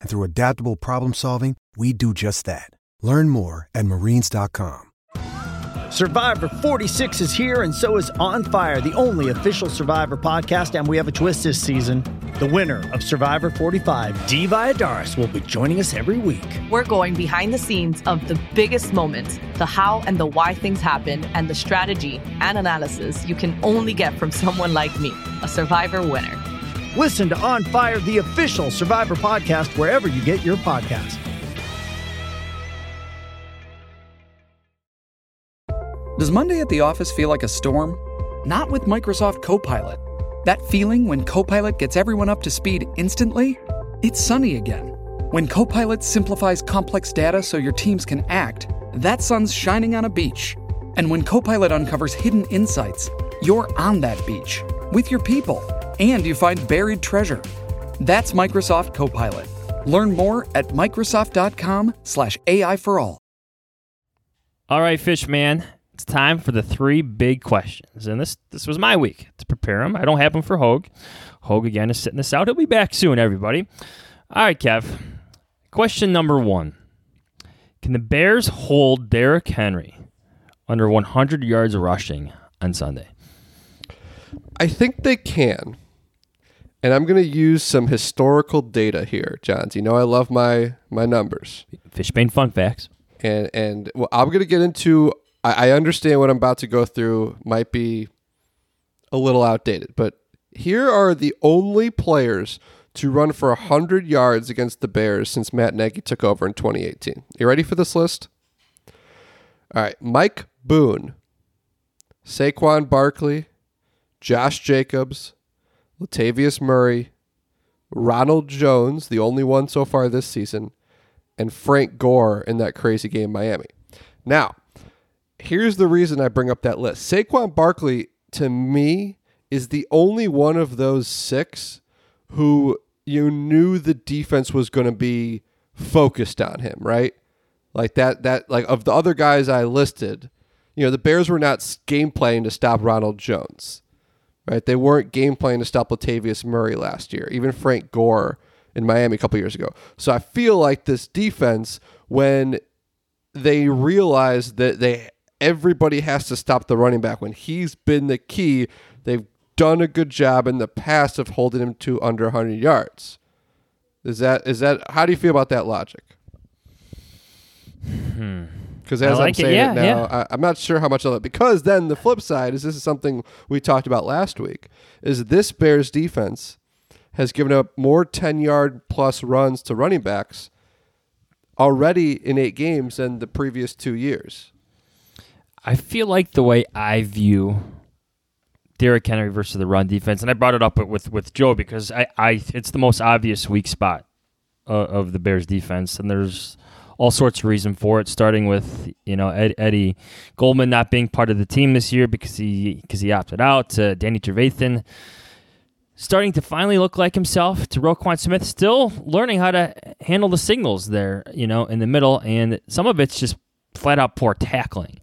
And through adaptable problem solving, we do just that. Learn more at marines.com. Survivor 46 is here, and so is On Fire, the only official Survivor podcast, and we have a twist this season. The winner of Survivor 45, Dee Valladares, will be joining us every week. We're going behind the scenes of the biggest moments, the how and the why things happen, and the strategy and analysis you can only get from someone like me, a Survivor winner. Listen to On Fire, the official Survivor podcast, wherever you get your podcasts. Does Monday at the office feel like a storm? Not with Microsoft Copilot. That feeling when Copilot gets everyone up to speed instantly? It's sunny again. When Copilot simplifies complex data so your teams can act, that sun's shining on a beach. And when Copilot uncovers hidden insights, you're on that beach, with your people, and you find buried treasure. That's Microsoft Copilot. Learn more at microsoft.com/AI for all. All right, Fishman. It's time for the three big questions, and this was my week to prepare them. I don't have them for Hogue. Hogue, again, is sitting this out. He'll be back soon, everybody. All right, Kev. Question number one. Can the Bears hold Derrick Henry under 100 yards rushing on Sunday? I think they can, and I'm going to use some historical data here, Johns. You know I love my numbers. Fishbane fun facts. And well, I'm going to get into... I understand what I'm about to go through might be a little outdated, but here are the only players to run for 100 yards against the Bears since Matt Nagy took over in 2018. You ready for this list? All right. Mike Boone, Saquon Barkley, Josh Jacobs, Latavius Murray, Ronald Jones, the only one so far this season, and Frank Gore in that crazy game in Miami. Now, here's the reason I bring up that list. Saquon Barkley, to me, is the only one of those six who you knew the defense was going to be focused on him, right? Like that, like of the other guys I listed, you know, the Bears were not game planning to stop Ronald Jones, right? They weren't game planning to stop Latavius Murray last year, even Frank Gore in Miami a couple years ago. So I feel like this defense, when they realized that everybody has to stop the running back when he's been the key. They've done a good job in the past of holding him to under 100 yards. Is that? How do you feel about that logic? Because as I'm saying it now, I'm not sure how much of it. Because then the flip side is, this is something we talked about last week, is this Bears defense has given up more 10-yard plus runs to running backs already in 8 games than the previous 2 years. I feel like the way I view Derrick Henry versus the run defense, and I brought it up with Joe because it's the most obvious weak spot of the Bears defense, and there's all sorts of reason for it, starting with, you know, Eddie Goldman not being part of the team this year because he opted out, to Danny Trevathan starting to finally look like himself, to Roquan Smith still learning how to handle the signals there, you know, in the middle, and some of it's just flat out poor tackling.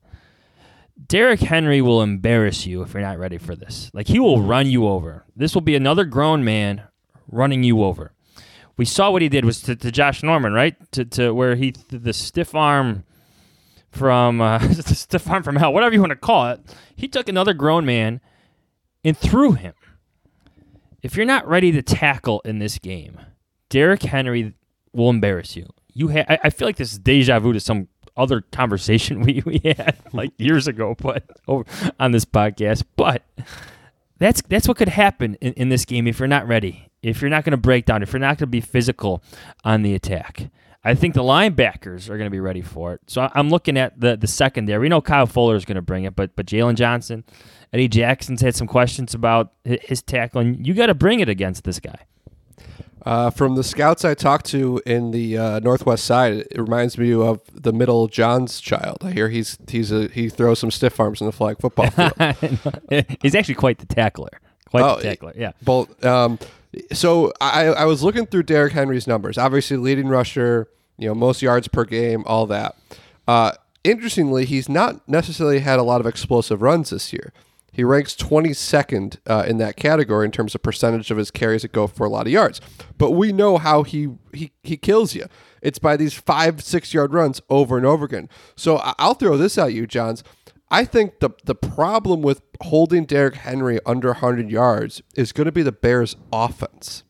Derrick Henry will embarrass you if you're not ready for this. Like, he will run you over. This will be another grown man running you over. We saw what he did was to Josh Norman, right? To where he the stiff arm from hell, whatever you want to call it. He took another grown man and threw him. If you're not ready to tackle in this game, Derrick Henry will embarrass you. I feel like this is deja vu to some other conversation we had like years ago, but on this podcast. But that's what could happen in this game if you're not ready, if you're not going to break down, if you're not going to be physical on the attack. I think the linebackers are going to be ready for it. So I'm looking at the secondary. We know Kyle Fuller is going to bring it, but Jalen Johnson, Eddie Jackson's had some questions about his tackling. You got to bring it against this guy. From the scouts I talked to in the Northwest side, it reminds me of the middle John's child. I hear he throws some stiff arms in the flag football field. He's actually quite the tackler. Yeah. Both. So I was looking through Derrick Henry's numbers. Obviously, leading rusher, you know, most yards per game, all that. Interestingly, he's not necessarily had a lot of explosive runs this year. He ranks 22nd in that category in terms of percentage of his carries that go for a lot of yards. But we know how he kills you. It's by these 5-6 yard runs over and over again. So I'll throw this at you, Johns. I think the problem with holding Derrick Henry under 100 yards is going to be the Bears' offense.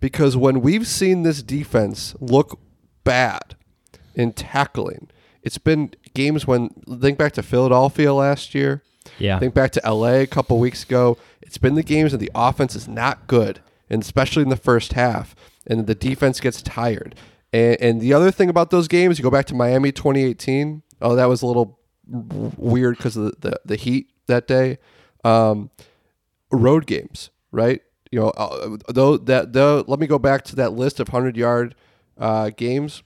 Because when we've seen this defense look bad in tackling, it's been games when, think back to Philadelphia last year. Yeah. Think back to LA a couple weeks ago. It's been the games that the offense is not good, and especially in the first half, and the defense gets tired. And the other thing about those games, you go back to Miami 2018. Oh, that was a little weird because of the heat that day. Road games, right? You know, let me go back to that list of 100-yard games.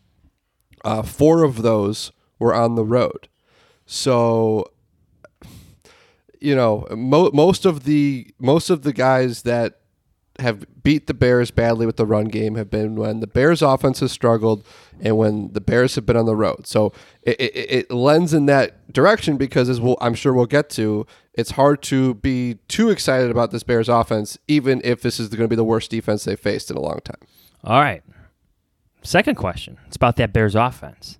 4 of those were on the road. So, you know, most of the guys that have beat the Bears badly with the run game have been when the Bears offense has struggled and when the Bears have been on the road. So it lends in that direction because, as I'm sure we'll get to, it's hard to be too excited about this Bears offense, even if this is going to be the worst defense they've faced in a long time. All right. Second question. It's about that Bears offense.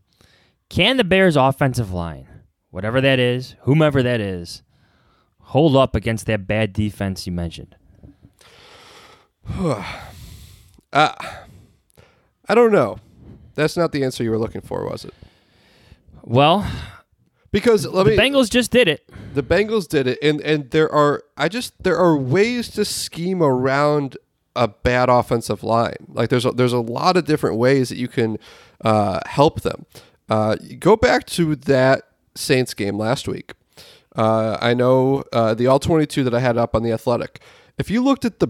Can the Bears offensive line, whatever that is, whomever that is, hold up against that bad defense you mentioned? I don't know. That's not the answer you were looking for, was it? Well, because the Bengals just did it. The Bengals did it, and there are ways to scheme around a bad offensive line. Like there's a lot of different ways that you can help them. Go back to that Saints game last week. I know the All-22 that I had up on The Athletic. If you looked at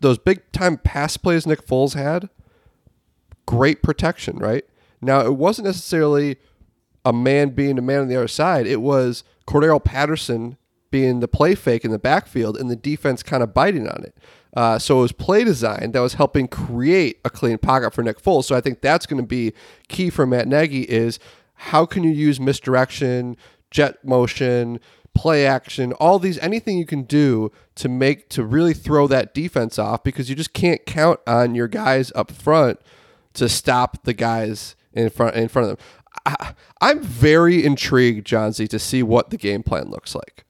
those big-time pass plays Nick Foles had, great protection, right? Now, it wasn't necessarily a man being a man on the other side. It was Cordero Patterson being the play fake in the backfield and the defense kind of biting on it. So it was play design that was helping create a clean pocket for Nick Foles. So I think that's going to be key for Matt Nagy is how can you use misdirection, jet motion, play action, all these, anything you can do to really throw that defense off, because you just can't count on your guys up front to stop the guys in front of them. I'm very intrigued, Johnsy, to see what the game plan looks like.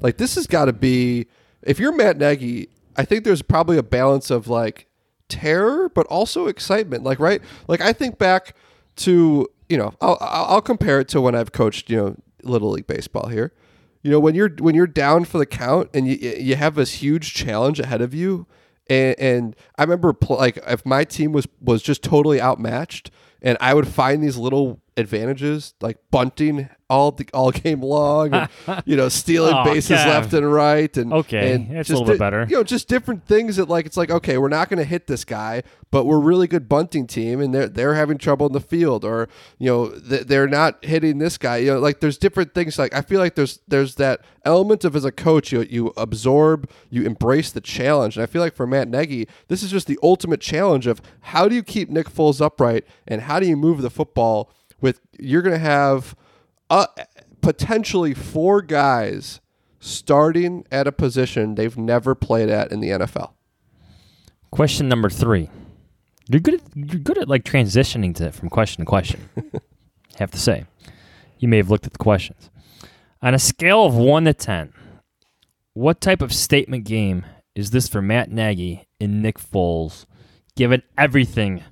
Like, this has got to be, if you're Matt Nagy, I think there's probably a balance of like terror but also excitement. Like, right? Like, I think back to, you know, I'll compare it to when I've coached, you know, Little League baseball here. You know, when you're down for the count and you have this huge challenge ahead of you, and I remember like if my team was just totally outmatched, and I would find these little advantages like bunting all game long, and, you know, stealing bases left and right, and that's a little bit better. You know, just different things that like it's like, okay, we're not going to hit this guy, but we're a really good bunting team, and they're having trouble in the field, or you know they're not hitting this guy. You know, like there's different things. Like I feel like there's that element of as a coach you absorb, you embrace the challenge, and I feel like for Matt Nagy, this is just the ultimate challenge of how do you keep Nick Foles upright and how do you move the football with you're going to have potentially 4 guys starting at a position they've never played at in the NFL. Question number 3. You're good at like transitioning from question to question. Have to say. You may have looked at the questions. On a scale of 1 to 10, what type of statement game is this for Matt Nagy and Nick Foles, given everything?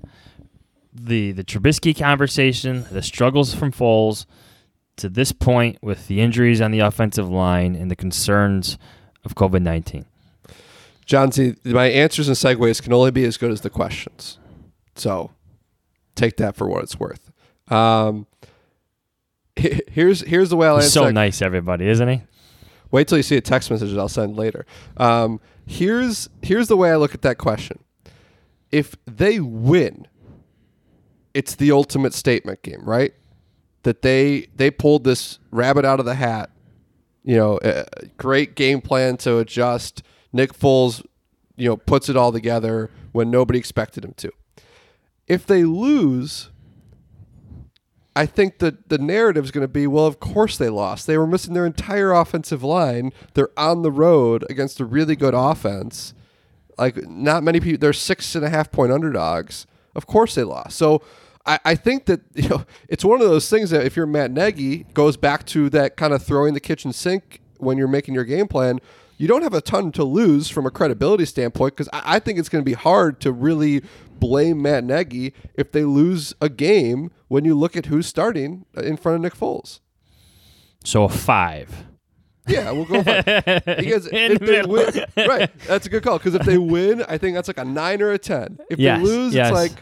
The Trubisky conversation, the struggles from Foles, to this point with the injuries on the offensive line and the concerns of COVID-19? John C., my answers and segues can only be as good as the questions. So take that for what it's worth. Here's the way I'll answer. He's so nice, everybody, isn't he? Wait till you see a text message that I'll send later. Here's the way I look at that question. If they win, it's the ultimate statement game, right? That they pulled this rabbit out of the hat, you know, great game plan to adjust. Nick Foles, you know, puts it all together when nobody expected him to. If they lose, I think that the narrative is going to be, well, of course they lost. They were missing their entire offensive line. They're on the road against a really good offense. Like, not many people, they're 6.5 point underdogs. Of course they lost. So I think that, you know, it's one of those things that if you're Matt Nagy, goes back to that kind of throwing the kitchen sink when you're making your game plan. You don't have a ton to lose from a credibility standpoint, because I think it's going to be hard to really blame Matt Nagy if they lose a game when you look at who's starting in front of Nick Foles. So a 5. Yeah, we'll go 5. Because if they win, right, that's a good call. Because if they win, I think that's like a 9 or a 10. If they lose, it's like,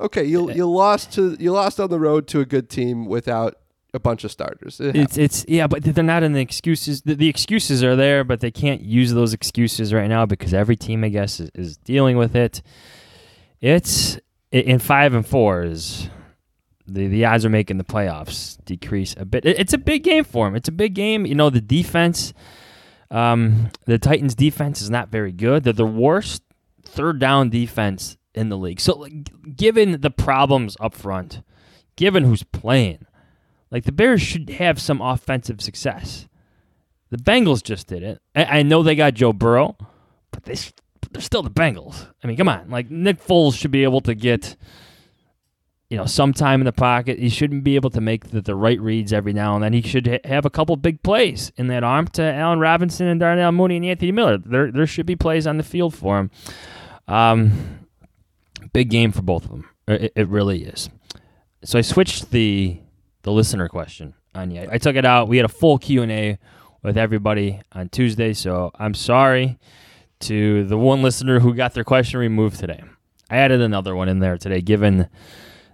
okay, you lost on the road to a good team without a bunch of starters. It's but they're not in the excuses. The excuses are there, but they can't use those excuses right now because every team, I guess, is dealing with it. It's in 5 and 4 is the odds are making the playoffs decrease a bit. It's a big game for them. It's a big game. You know, the defense, the Titans' defense is not very good. They're the worst third down defense in the league. So, like, given the problems up front, given who's playing. Like, the Bears should have some offensive success. The Bengals just did it. I know they got Joe Burrow, but they're still the Bengals. I mean, come on. Like, Nick Foles should be able to get, you know, some time in the pocket. He shouldn't be able to make the right reads every now and then. He should have a couple big plays in that arm to Allen Robinson and Darnell Mooney and Anthony Miller. There should be plays on the field for him. Big game for both of them. It really is. So I switched the listener question on you. I took it out. We had a full Q&A with everybody on Tuesday, so I'm sorry to the one listener who got their question removed today. I added another one in there today, given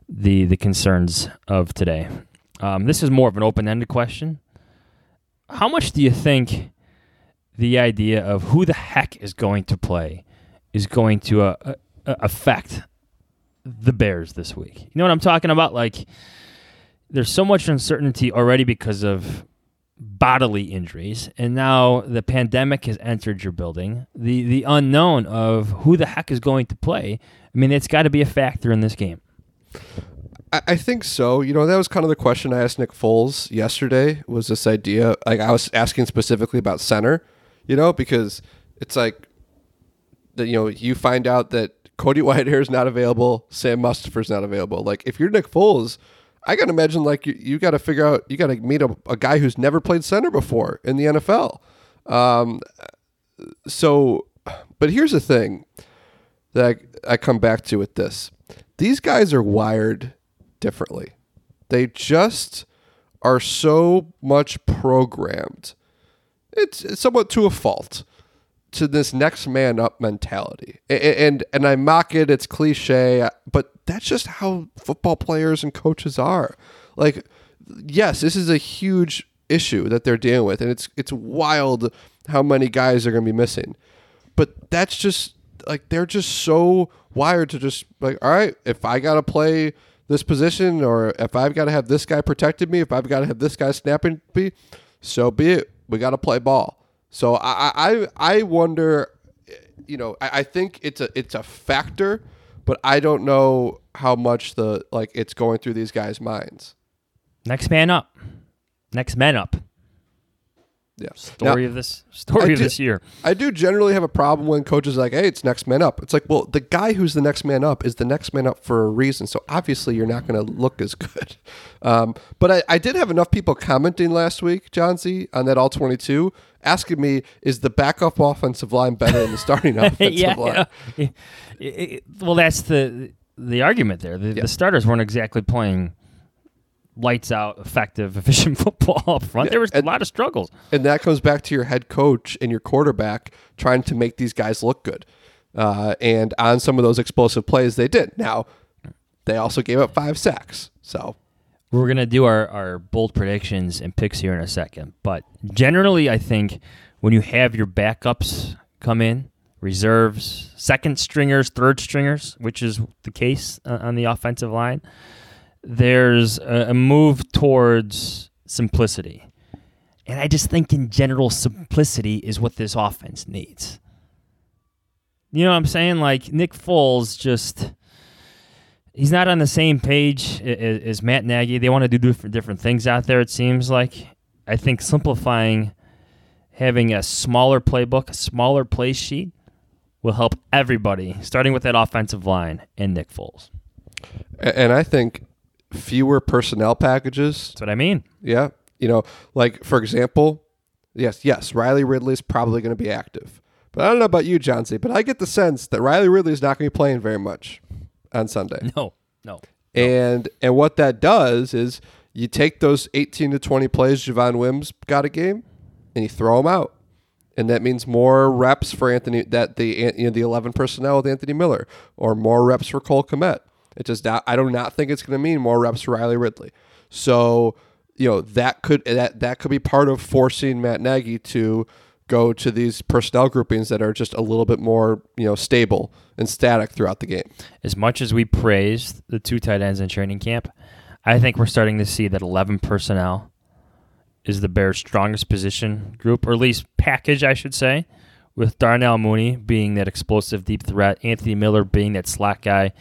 the concerns of today. This is more of an open-ended question. How much do you think the idea of who the heck is going to play is going to affect the Bears this week? You know what I'm talking about? Like, there's so much uncertainty already because of bodily injuries, and now the pandemic has entered your building. The unknown of who the heck is going to play, I mean, it's got to be a factor in this game. I think so. You know, that was kind of the question I asked Nick Foles yesterday, was this idea. Like, I was asking specifically about center, you know, because it's like, you know, you find out that Cody Whitehair is not available, Sam Mustipher's not available. Like, if you're Nick Foles, I got to imagine, like, you got to figure out, you got to meet a guy who's never played center before in the NFL. So, but here's the thing that I come back to with this. These guys are wired differently. They just are so much programmed. It's somewhat to a fault to this next man up mentality. And I mock it. It's cliche, but that's just how football players and coaches are. Like, yes, this is a huge issue that they're dealing with, and it's wild how many guys are going to be missing. But that's just, like, they're just so wired to just, like, all right, if I got to play this position, or if I've got to have this guy protecting me, if I've got to have this guy snapping me, so be it. We got to play ball. So I wonder, you know, I think it's a factor, but I don't know how much it's going through these guys' minds. Next man up. Yeah. Story of this year. I do generally have a problem when coaches are like, hey, it's next man up. It's like, well, the guy who's the next man up is the next man up for a reason. So obviously you're not going to look as good. But I did have enough people commenting last week, John Z, on that All 22, asking me, is the backup offensive line better than the starting offensive line? Yeah. Well, that's the argument there. The starters weren't exactly playing lights out, effective, efficient football up front. Yeah, there was a lot of struggles. And that comes back to your head coach and your quarterback trying to make these guys look good. And on some of those explosive plays, they did. Now, they also gave up 5 sacks. So we're going to do our bold predictions and picks here in a second. But generally, I think when you have your backups come in, reserves, second stringers, third stringers, which is the case on the offensive line, there's a move towards simplicity. And I just think in general, simplicity is what this offense needs. You know what I'm saying? Like, Nick Foles just, he's not on the same page as Matt Nagy. They want to do different things out there, it seems like. I think simplifying, having a smaller playbook, a smaller play sheet, will help everybody, starting with that offensive line and Nick Foles. And I think fewer personnel packages. That's what I mean. Yeah. You know, like, for example, yes, Riley Ridley's probably going to be active. But I don't know about you, Johnsy, but I get the sense that Riley Ridley's not going to be playing very much on Sunday. No. And what that does is you take those 18 to 20 plays Javon Wims got a game, and you throw them out. And that means more reps for Anthony, the 11 personnel with Anthony Miller, or more reps for Cole Komet. It just, I do not think it's going to mean more reps for Riley Ridley. So, you know, that could be part of forcing Matt Nagy to go to these personnel groupings that are just a little bit more, you know, stable and static throughout the game. As much as we praised the two tight ends in training camp, I think we're starting to see that 11 personnel is the Bears' strongest position group, or at least package, I should say, with Darnell Mooney being that explosive deep threat, Anthony Miller being that slot guy,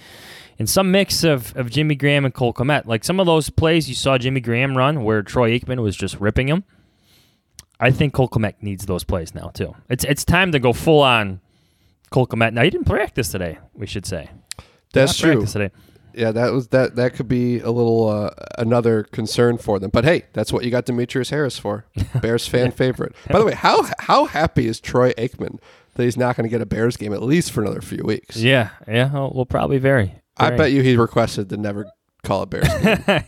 and some mix of Jimmy Graham and Cole Komet. Like, some of those plays you saw Jimmy Graham run where Troy Aikman was just ripping him, I think Cole Komet needs those plays now, too. It's time to go full-on Cole Komet. Now, he didn't practice today, we should say. That's true. Today. Yeah, that could be a little another concern for them. But hey, that's what you got Demetrius Harris for, Bears fan favorite. By the way, how happy is Troy Aikman that he's not going to get a Bears game at least for another few weeks? Yeah, we'll probably vary. I bet you he requested to never call a Bears game.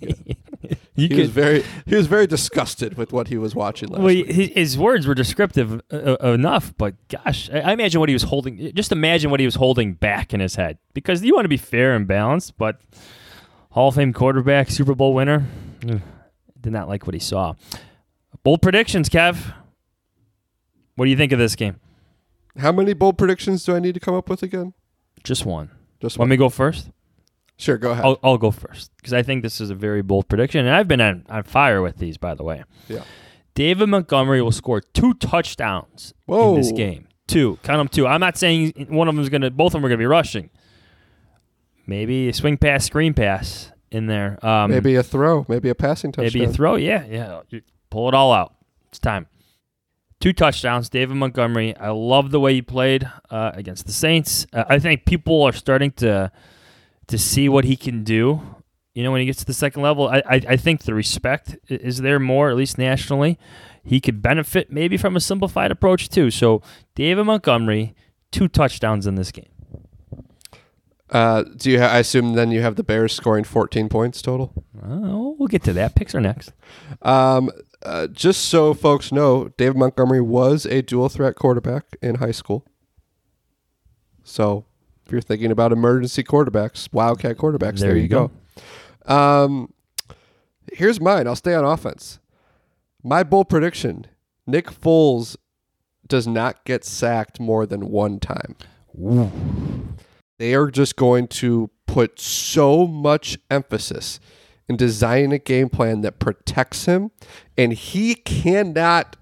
Yeah. He was very disgusted with what he was watching last week. His words were descriptive enough, but gosh, I imagine what he was holding. Just imagine what he was holding back in his head, because you want to be fair and balanced, but Hall of Fame quarterback, Super Bowl winner, did not like what he saw. Bold predictions, Kev. What do you think of this game? How many bold predictions do I need to come up with again? Just one. Want me to go first? Sure, go ahead. I'll go first, because I think this is a very bold prediction, and I've been on fire with these, by the way. Yeah, David Montgomery will score 2 touchdowns in this game. 2. Count them 2. I'm not saying both of them are going to be rushing. Maybe a swing pass, screen pass in there. Maybe a throw. Maybe a passing touchdown. Maybe a throw, yeah. You pull it all out. It's time. 2 touchdowns, David Montgomery. I love the way he played against the Saints. I think people are starting to see what he can do, you know, when he gets to the second level. I think the respect is there more, at least nationally. He could benefit maybe from a simplified approach too. So David Montgomery, 2 touchdowns in this game. I assume then you have the Bears scoring 14 points total? Oh, we'll get to that. Picks are next. Just so folks know, David Montgomery was a dual threat quarterback in high school. So if you're thinking about emergency quarterbacks, wildcat quarterbacks, there you go. Here's mine. I'll stay on offense. My bold prediction, Nick Foles does not get sacked more than 1 time. Ooh. They are just going to put so much emphasis in designing a game plan that protects him, and he cannot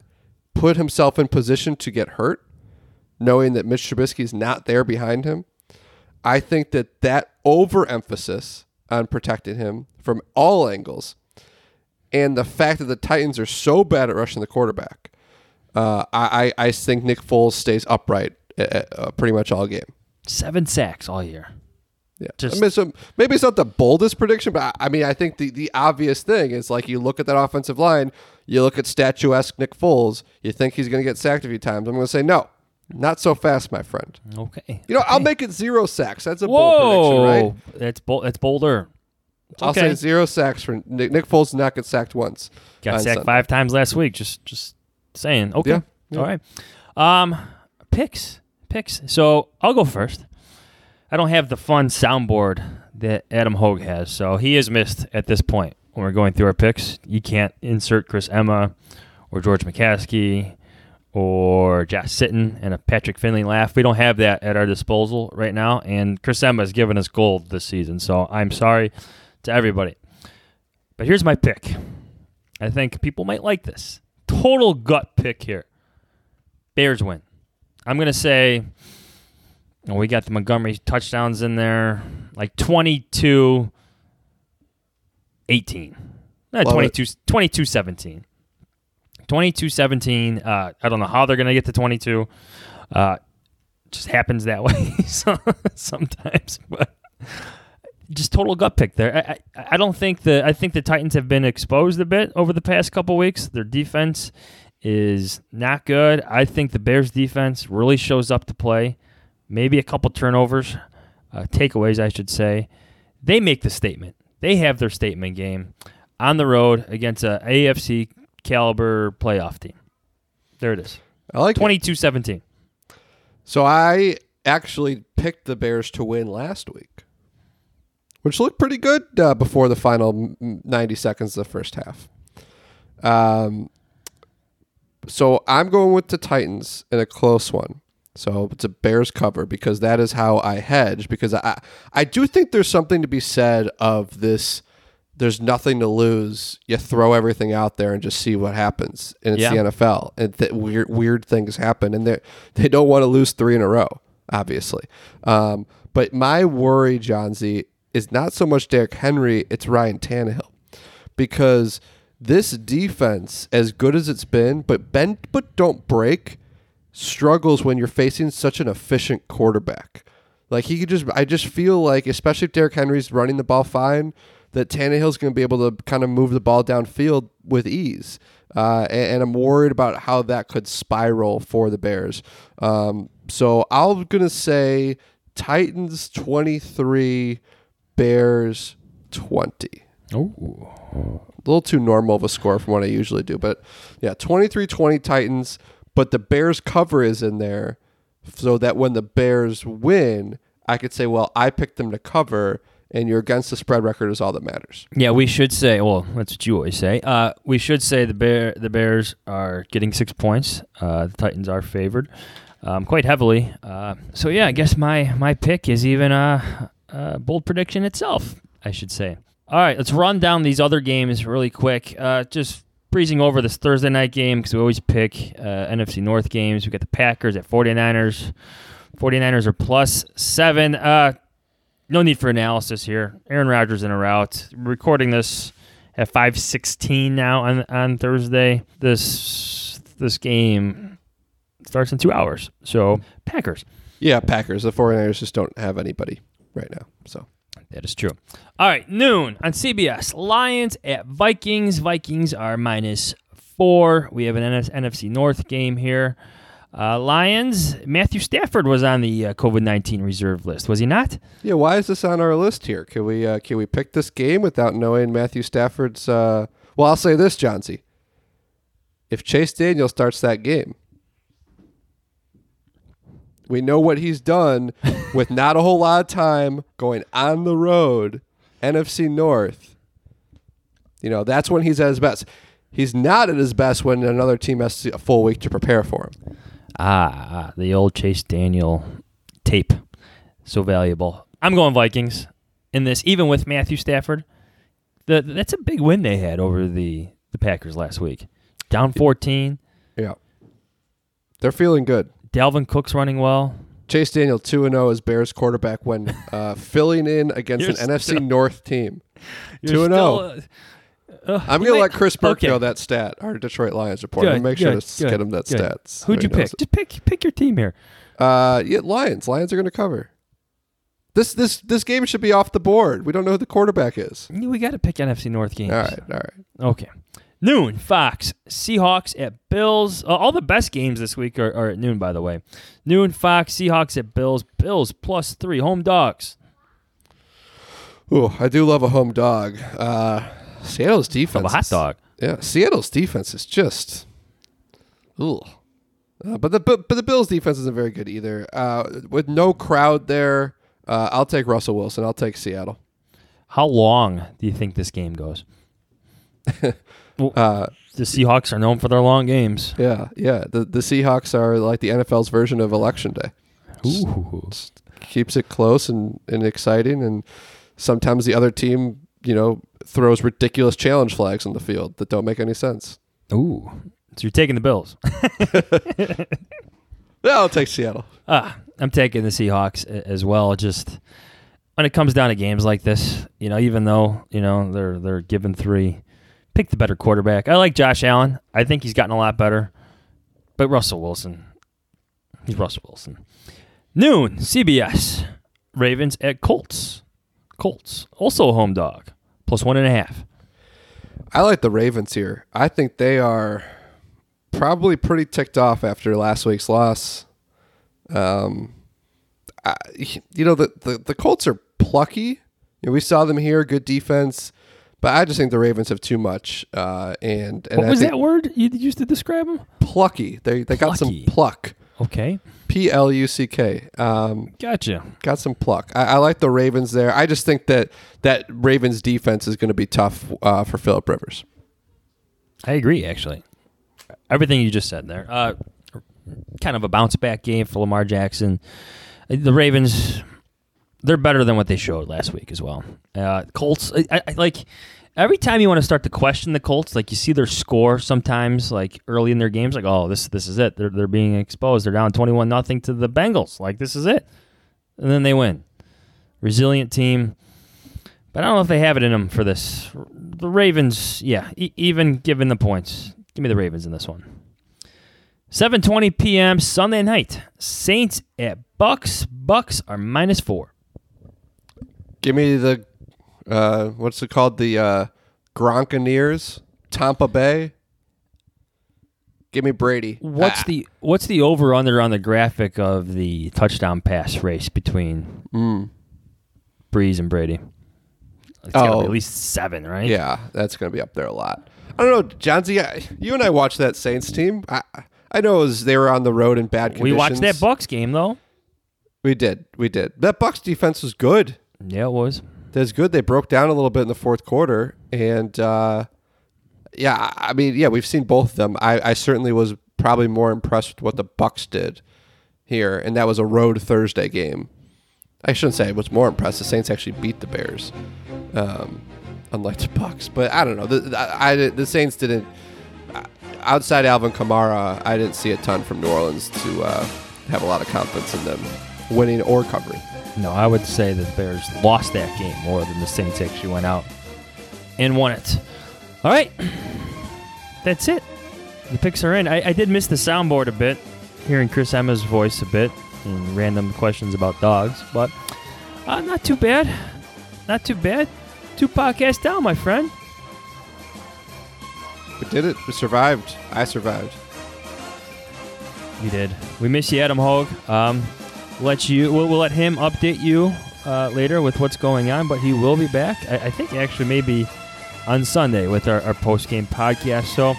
put himself in position to get hurt, knowing that Mitch Trubisky is not there behind him. I think that overemphasis on protecting him from all angles, and the fact that the Titans are so bad at rushing the quarterback, I think Nick Foles stays upright pretty much all game. 7 sacks all year. Yeah, maybe it's not the boldest prediction, but I think the obvious thing is, like, you look at that offensive line, you look at statuesque Nick Foles, you think he's going to get sacked a few times. I'm going to say no. Not so fast, my friend. Okay. You know, I'll make it 0 sacks. That's a bold prediction, right? That's bolder. It's I'll say 0 sacks for Nick Foles. Did not get sacked once. Got sacked Sunday. 5 times last week. Just saying. Okay. Yeah. All right. Picks. So I'll go first. I don't have the fun soundboard that Adam Hogue has, so he is missed at this point when we're going through our picks. You can't insert Chris Emma or George McCaskey or Josh Sitton and a Patrick Finley laugh. We don't have that at our disposal right now, and Chris Emma has given us gold this season, so I'm sorry to everybody. But here's my pick. I think people might like this. Total gut pick here. Bears win. I'm going to say, we got the Montgomery touchdowns in there. like 22-18. 22-17. 22-17. I don't know how they're going to get to 22. Just happens that way sometimes. But just total gut pick there. I don't think the I think the Titans have been exposed a bit over the past couple weeks. Their defense is not good. I think the Bears defense really shows up to play. Maybe a couple turnovers, takeaways, I should say. They make the statement. They have their statement game on the road against an AFC caliber playoff team. There it is. I like 22-17. So I actually picked the Bears to win last week, which looked pretty good before the final 90 seconds of the first half. So I'm going with the Titans in a close one. So it's a Bears cover because that is how I hedge, because I do think there's something to be said of this. There's nothing to lose. You throw everything out there and just see what happens. And it's the NFL. And weird things happen. And they don't want to lose three in a row, obviously. But my worry, John Z, is not so much Derrick Henry, it's Ryan Tannehill. Because this defense, as good as it's been, but bend but don't break, struggles when you're facing such an efficient quarterback. Like he could just, I just feel like, especially if Derrick Henry's running the ball fine, that Tannehill's going to be able to kind of move the ball downfield with ease. And I'm worried about how that could spiral for the Bears. So I'm going to say Titans 23, Bears 20. Ooh. A little too normal of a score from what I usually do. But yeah, 23-20 Titans, but the Bears cover is in there so that when the Bears win, I could say, well, I picked them to cover, and you're against the spread record is all that matters. Yeah, we should say, well, that's what you always say. We should say the Bears are getting 6 points. The Titans are favored quite heavily. So, yeah, I guess my pick is even a bold prediction itself, I should say. All right, let's run down these other games really quick. Just breezing over this Thursday night game because we always pick NFC North games. We got the Packers at 49ers. 49ers are +7. No need for analysis here. Aaron Rodgers in a rout. We're recording this at 5:16 now on Thursday. This game starts in 2 hours. So, Packers. Yeah, Packers. The 49ers just don't have anybody right now. So that is true. All right, noon on CBS. Lions at Vikings. Vikings are -4. We have an NFC North game here. Lions, Matthew Stafford was on the COVID-19 reserve list, was he not? Yeah, why is this on our list here? Can we pick this game without knowing Matthew Stafford's... Well, I'll say this, John Z. If Chase Daniel starts that game, we know what he's done with not a whole lot of time going on the road, NFC North. You know, that's when he's at his best. He's not at his best when another team has a full week to prepare for him. Ah, the old Chase Daniel tape. So valuable. I'm going Vikings in this, even with Matthew Stafford. That's a big win they had over the Packers last week. Down 14. Yeah. They're feeling good. Dalvin Cook's running well. Chase Daniel 2-0 as Bears quarterback when filling in against an NFC North team. 2-0. I'm going to let Chris Burke know that stat, our Detroit Lions reporter. Good, make sure to get him that stat. So who'd you pick? Just pick your team here. Yeah, Lions. Lions are going to cover. This game should be off the board. We don't know who the quarterback is. We got to pick NFC North games. All right. Okay. Noon, Fox. Seahawks at Bills. All the best games this week are at noon, by the way. Noon, Fox. Seahawks at Bills. Bills +3. Home dogs. Ooh, I do love a home dog. Seattle's defense. Hot dog. Yeah, Seattle's defense is just, ooh. But the Bills' defense isn't very good either. With no crowd there, I'll take Russell Wilson. I'll take Seattle. How long do you think this game goes? The Seahawks are known for their long games. Yeah. The Seahawks are like the NFL's version of Election Day. Ooh, keeps it close and exciting, and sometimes the other team, you know, throws ridiculous challenge flags on the field that don't make any sense. Ooh. So you're taking the Bills. No, I'll take Seattle. I'm taking the Seahawks as well. Just when it comes down to games like this, you know, even though, you know, they're given three, pick the better quarterback. I like Josh Allen. I think he's gotten a lot better. But Russell Wilson, he's Russell Wilson. Noon, CBS, Ravens at Colts. Colts, also a home dog, +1.5. I like the Ravens here. I think they are probably pretty ticked off after last week's loss. You know, the Colts are plucky. You know, we saw them here, good defense. But I just think the Ravens have too much. And what was that word you used to describe them? Plucky. They got some pluck. Okay. P-L-U-C-K. Gotcha. Got some pluck. I like the Ravens there. I just think that Ravens defense is going to be tough for Phillip Rivers. I agree, actually. Everything you just said there. Kind of a bounce-back game for Lamar Jackson. The Ravens, they're better than what they showed last week as well. Colts, I like every time you want to start to question the Colts, like you see their score sometimes, like early in their games, like, oh, this is it. They're being exposed. They're down 21-0 to the Bengals. Like, this is it. And then they win. Resilient team. But I don't know if they have it in them for this. The Ravens, yeah, even given the points. Give me the Ravens in this one. 7:20 p.m. Sunday night. Saints at Bucks. Bucks are -4. Give me the, what's it called? The Gronkaneers, Tampa Bay. Give me Brady. What's the over under on the graphic of the touchdown pass race between Breeze and Brady? It's got to be at least 7, right? Yeah, that's going to be up there a lot. I don't know, John Z. You and I watched that Saints team. I know they were on the road in bad conditions. We watched that Bucs game though. We did. That Bucs defense was good. Yeah, it was. That's good. They broke down a little bit in the fourth quarter, and we've seen both of them. I certainly was probably more impressed with what the Bucs did here, and that was a road Thursday game. I shouldn't say I was more impressed. The Saints actually beat the Bears, unlike the Bucs. But I don't know. The Saints didn't. Outside Alvin Kamara, I didn't see a ton from New Orleans to have a lot of confidence in them winning or covering. No, I would say that the Bears lost that game more than the Saints actually went out and won it. All right. That's it. The picks are in. I did miss the soundboard a bit, hearing Chris Emma's voice a bit and random questions about dogs, but not too bad. Not too bad. 2 podcasts down, my friend. We did it. We survived. I survived. You did. We miss you, Adam Hogue. We'll let him update you later with what's going on, but he will be back. I think actually maybe on Sunday with our post-game podcast. So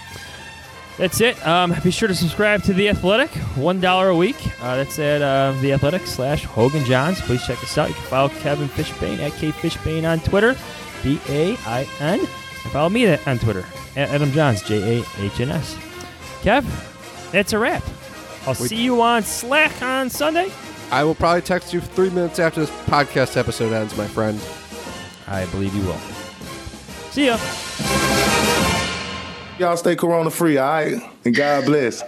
that's it. Be sure to subscribe to The Athletic, $1 a week. That's at The Athletic /Hogan Johns. Please check us out. You can follow Kevin Fishbane at KFishbane on Twitter, B-A-I-N. And follow me on Twitter, Adam Johns, J-A-H-N-S. Kev, that's a wrap. I'll see you on Slack on Sunday. I will probably text you 3 minutes after this podcast episode ends, my friend. I believe you will. See ya. Y'all stay corona-free, all right? And God bless.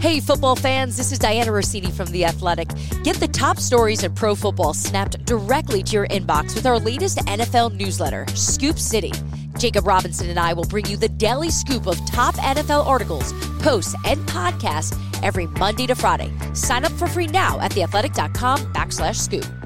Hey, football fans, this is Diana Rossini from The Athletic. Get the top stories in pro football snapped directly to your inbox with our latest NFL newsletter, Scoop City. Jacob Robinson and I will bring you the daily scoop of top NFL articles, posts, and podcasts every Monday to Friday. Sign up for free now at theathletic.com/scoop.